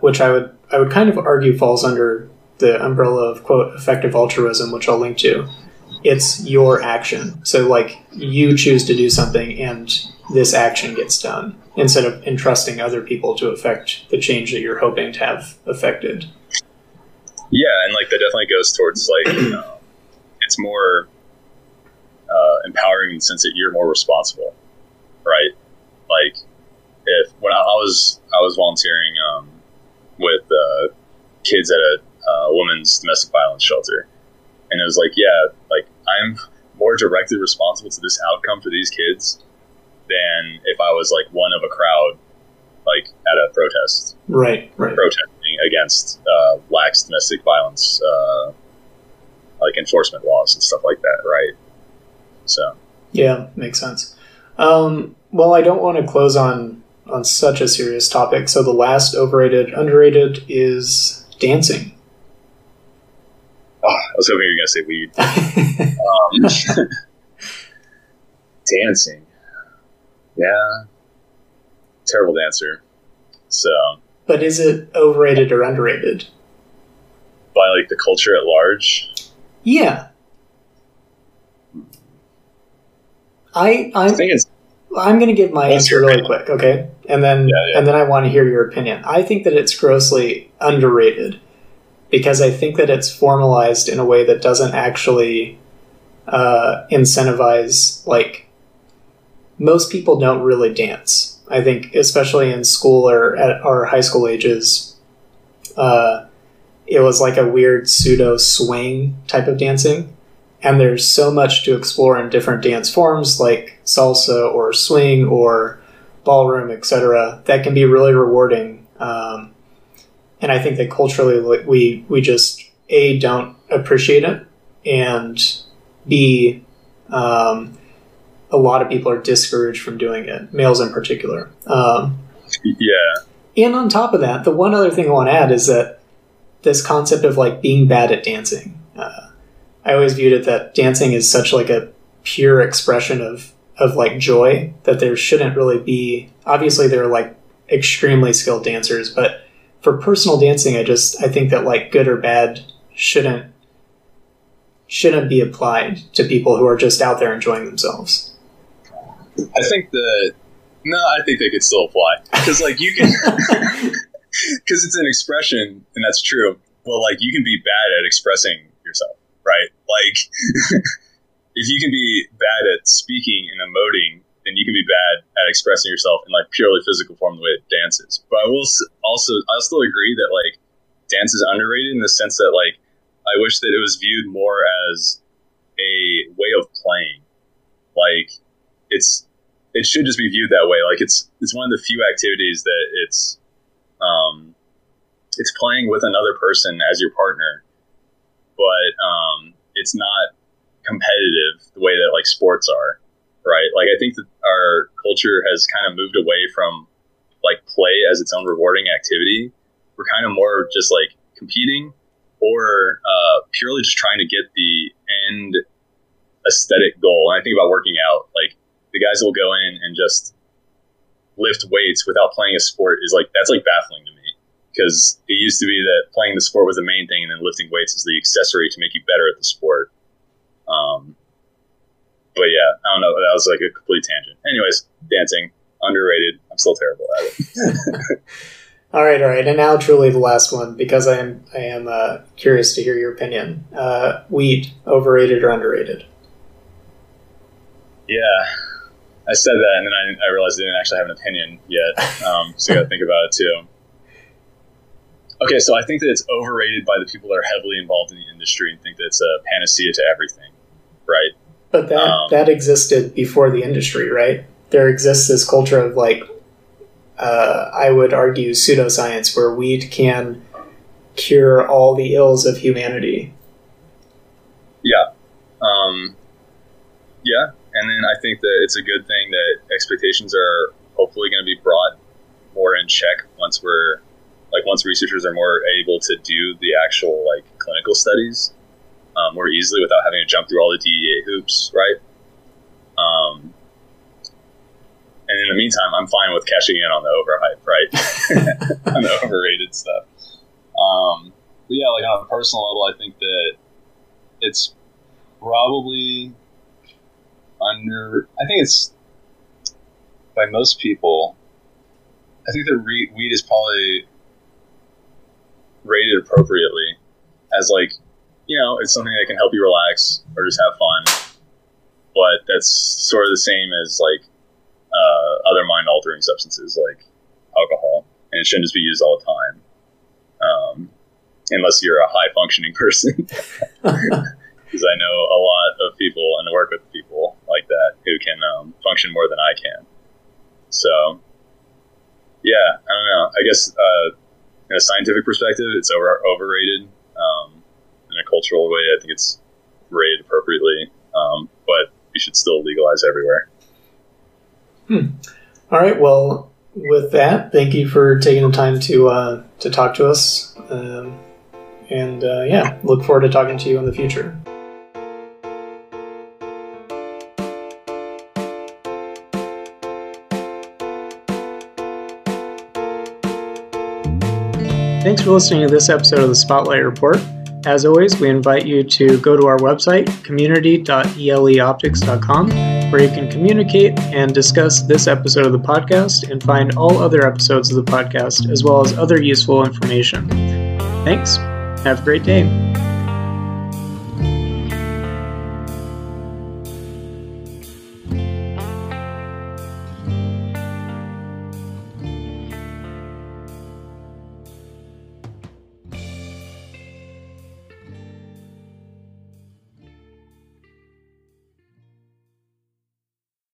which I would kind of argue falls under the umbrella of, quote, effective altruism, which I'll link to, it's your action. So like, you choose to do something and this action gets done, instead of entrusting other people to affect the change that you're hoping to have affected. Yeah, and like, that definitely goes towards like, it's more empowering in the sense that you're more responsible, right? Like, if when I was volunteering with kids at a women's domestic violence shelter, and it was like, yeah, like I'm more directly responsible to this outcome for these kids than if I was like one of a crowd, like at a protest, right, protesting against lax domestic violence, like enforcement laws and stuff like that, right? So yeah, makes sense. Well, I don't want to close on such a serious topic. So the last overrated, underrated is dancing. Oh, I was hoping you were going to say weed. Dancing. Yeah. Terrible dancer. So. But is it overrated or underrated? By like the culture at large? Yeah. I think it's. I'm going to give my answer really quick, okay? And then and then I want to hear your opinion. I think that it's grossly underrated because I think that it's formalized in a way that doesn't actually incentivize, like, most people don't really dance. I think especially in school or at our high school ages, it was like a weird pseudo swing type of dancing. And there's so much to explore in different dance forms like salsa or swing or ballroom, etc. that can be really rewarding. And I think that culturally we just, A, don't appreciate it, and B, a lot of people are discouraged from doing it, males in particular. Yeah. And on top of that, the one other thing I want to add is that this concept of like being bad at dancing, I always viewed it that dancing is such like a pure expression of like joy that there shouldn't really be. Obviously there are like extremely skilled dancers, but for personal dancing, I think that like good or bad shouldn't be applied to people who are just out there enjoying themselves. I think they could still apply because like you can, because it's an expression and that's true. Well, like you can be bad at expressing yourself. Right? Like, if you can be bad at speaking and emoting, then you can be bad at expressing yourself in like purely physical form the way it dances. But I'll still agree that like dance is underrated in the sense that like I wish that it was viewed more as a way of playing. Like it should just be viewed that way. Like it's one of the few activities that it's playing with another person as your partner. But it's not competitive the way that like sports are, right? Like I think that our culture has kind of moved away from like play as its own rewarding activity. We're kind of more just like competing or purely just trying to get the end aesthetic goal. And I think about working out, like the guys will go in and just lift weights without playing a sport is like, that's like baffling to me. Because it used to be that playing the sport was the main thing and then lifting weights is the accessory to make you better at the sport. But yeah, I don't know. That was like a complete tangent. Anyways, dancing, underrated. I'm still terrible at it. All right. And now truly the last one, because I am curious to hear your opinion. Weed, overrated or underrated? Yeah. I said that and then I realized I didn't actually have an opinion yet. So you got to think about it too. Okay, so I think that it's overrated by the people that are heavily involved in the industry and think that it's a panacea to everything, right? But that existed before the industry, right? There exists this culture of, like, I would argue pseudoscience where weed can cure all the ills of humanity. Yeah. Yeah, and then I think that it's a good thing that expectations are hopefully going to be brought more in check once researchers are more able to do the actual like clinical studies more easily without having to jump through all the DEA hoops, right? And in the meantime, I'm fine with cashing in on the overhype, right? On the overrated stuff. But yeah, like on a personal level, I think that it's probably I think it's by most people, I think that weed is probably rated appropriately as like, you know, it's something that can help you relax or just have fun. But that's sort of the same as like other mind-altering substances like alcohol, and it shouldn't just be used all the time, unless you're a high-functioning person. Because I know a lot of people and work with people like that who can function more than I can. So, yeah, I don't know. I guess in a scientific perspective, it's overrated. In a cultural way, I think it's rated appropriately, but we should still legalize everywhere. All right. Well, with that, thank you for taking the time to talk to us. Yeah, look forward to talking to you in the future. Thanks for listening to this episode of the Spotlight Report. As always, we invite you to go to our website, community.eleoptics.com, where you can communicate and discuss this episode of the podcast and find all other episodes of the podcast, as well as other useful information. Thanks. Have a great day.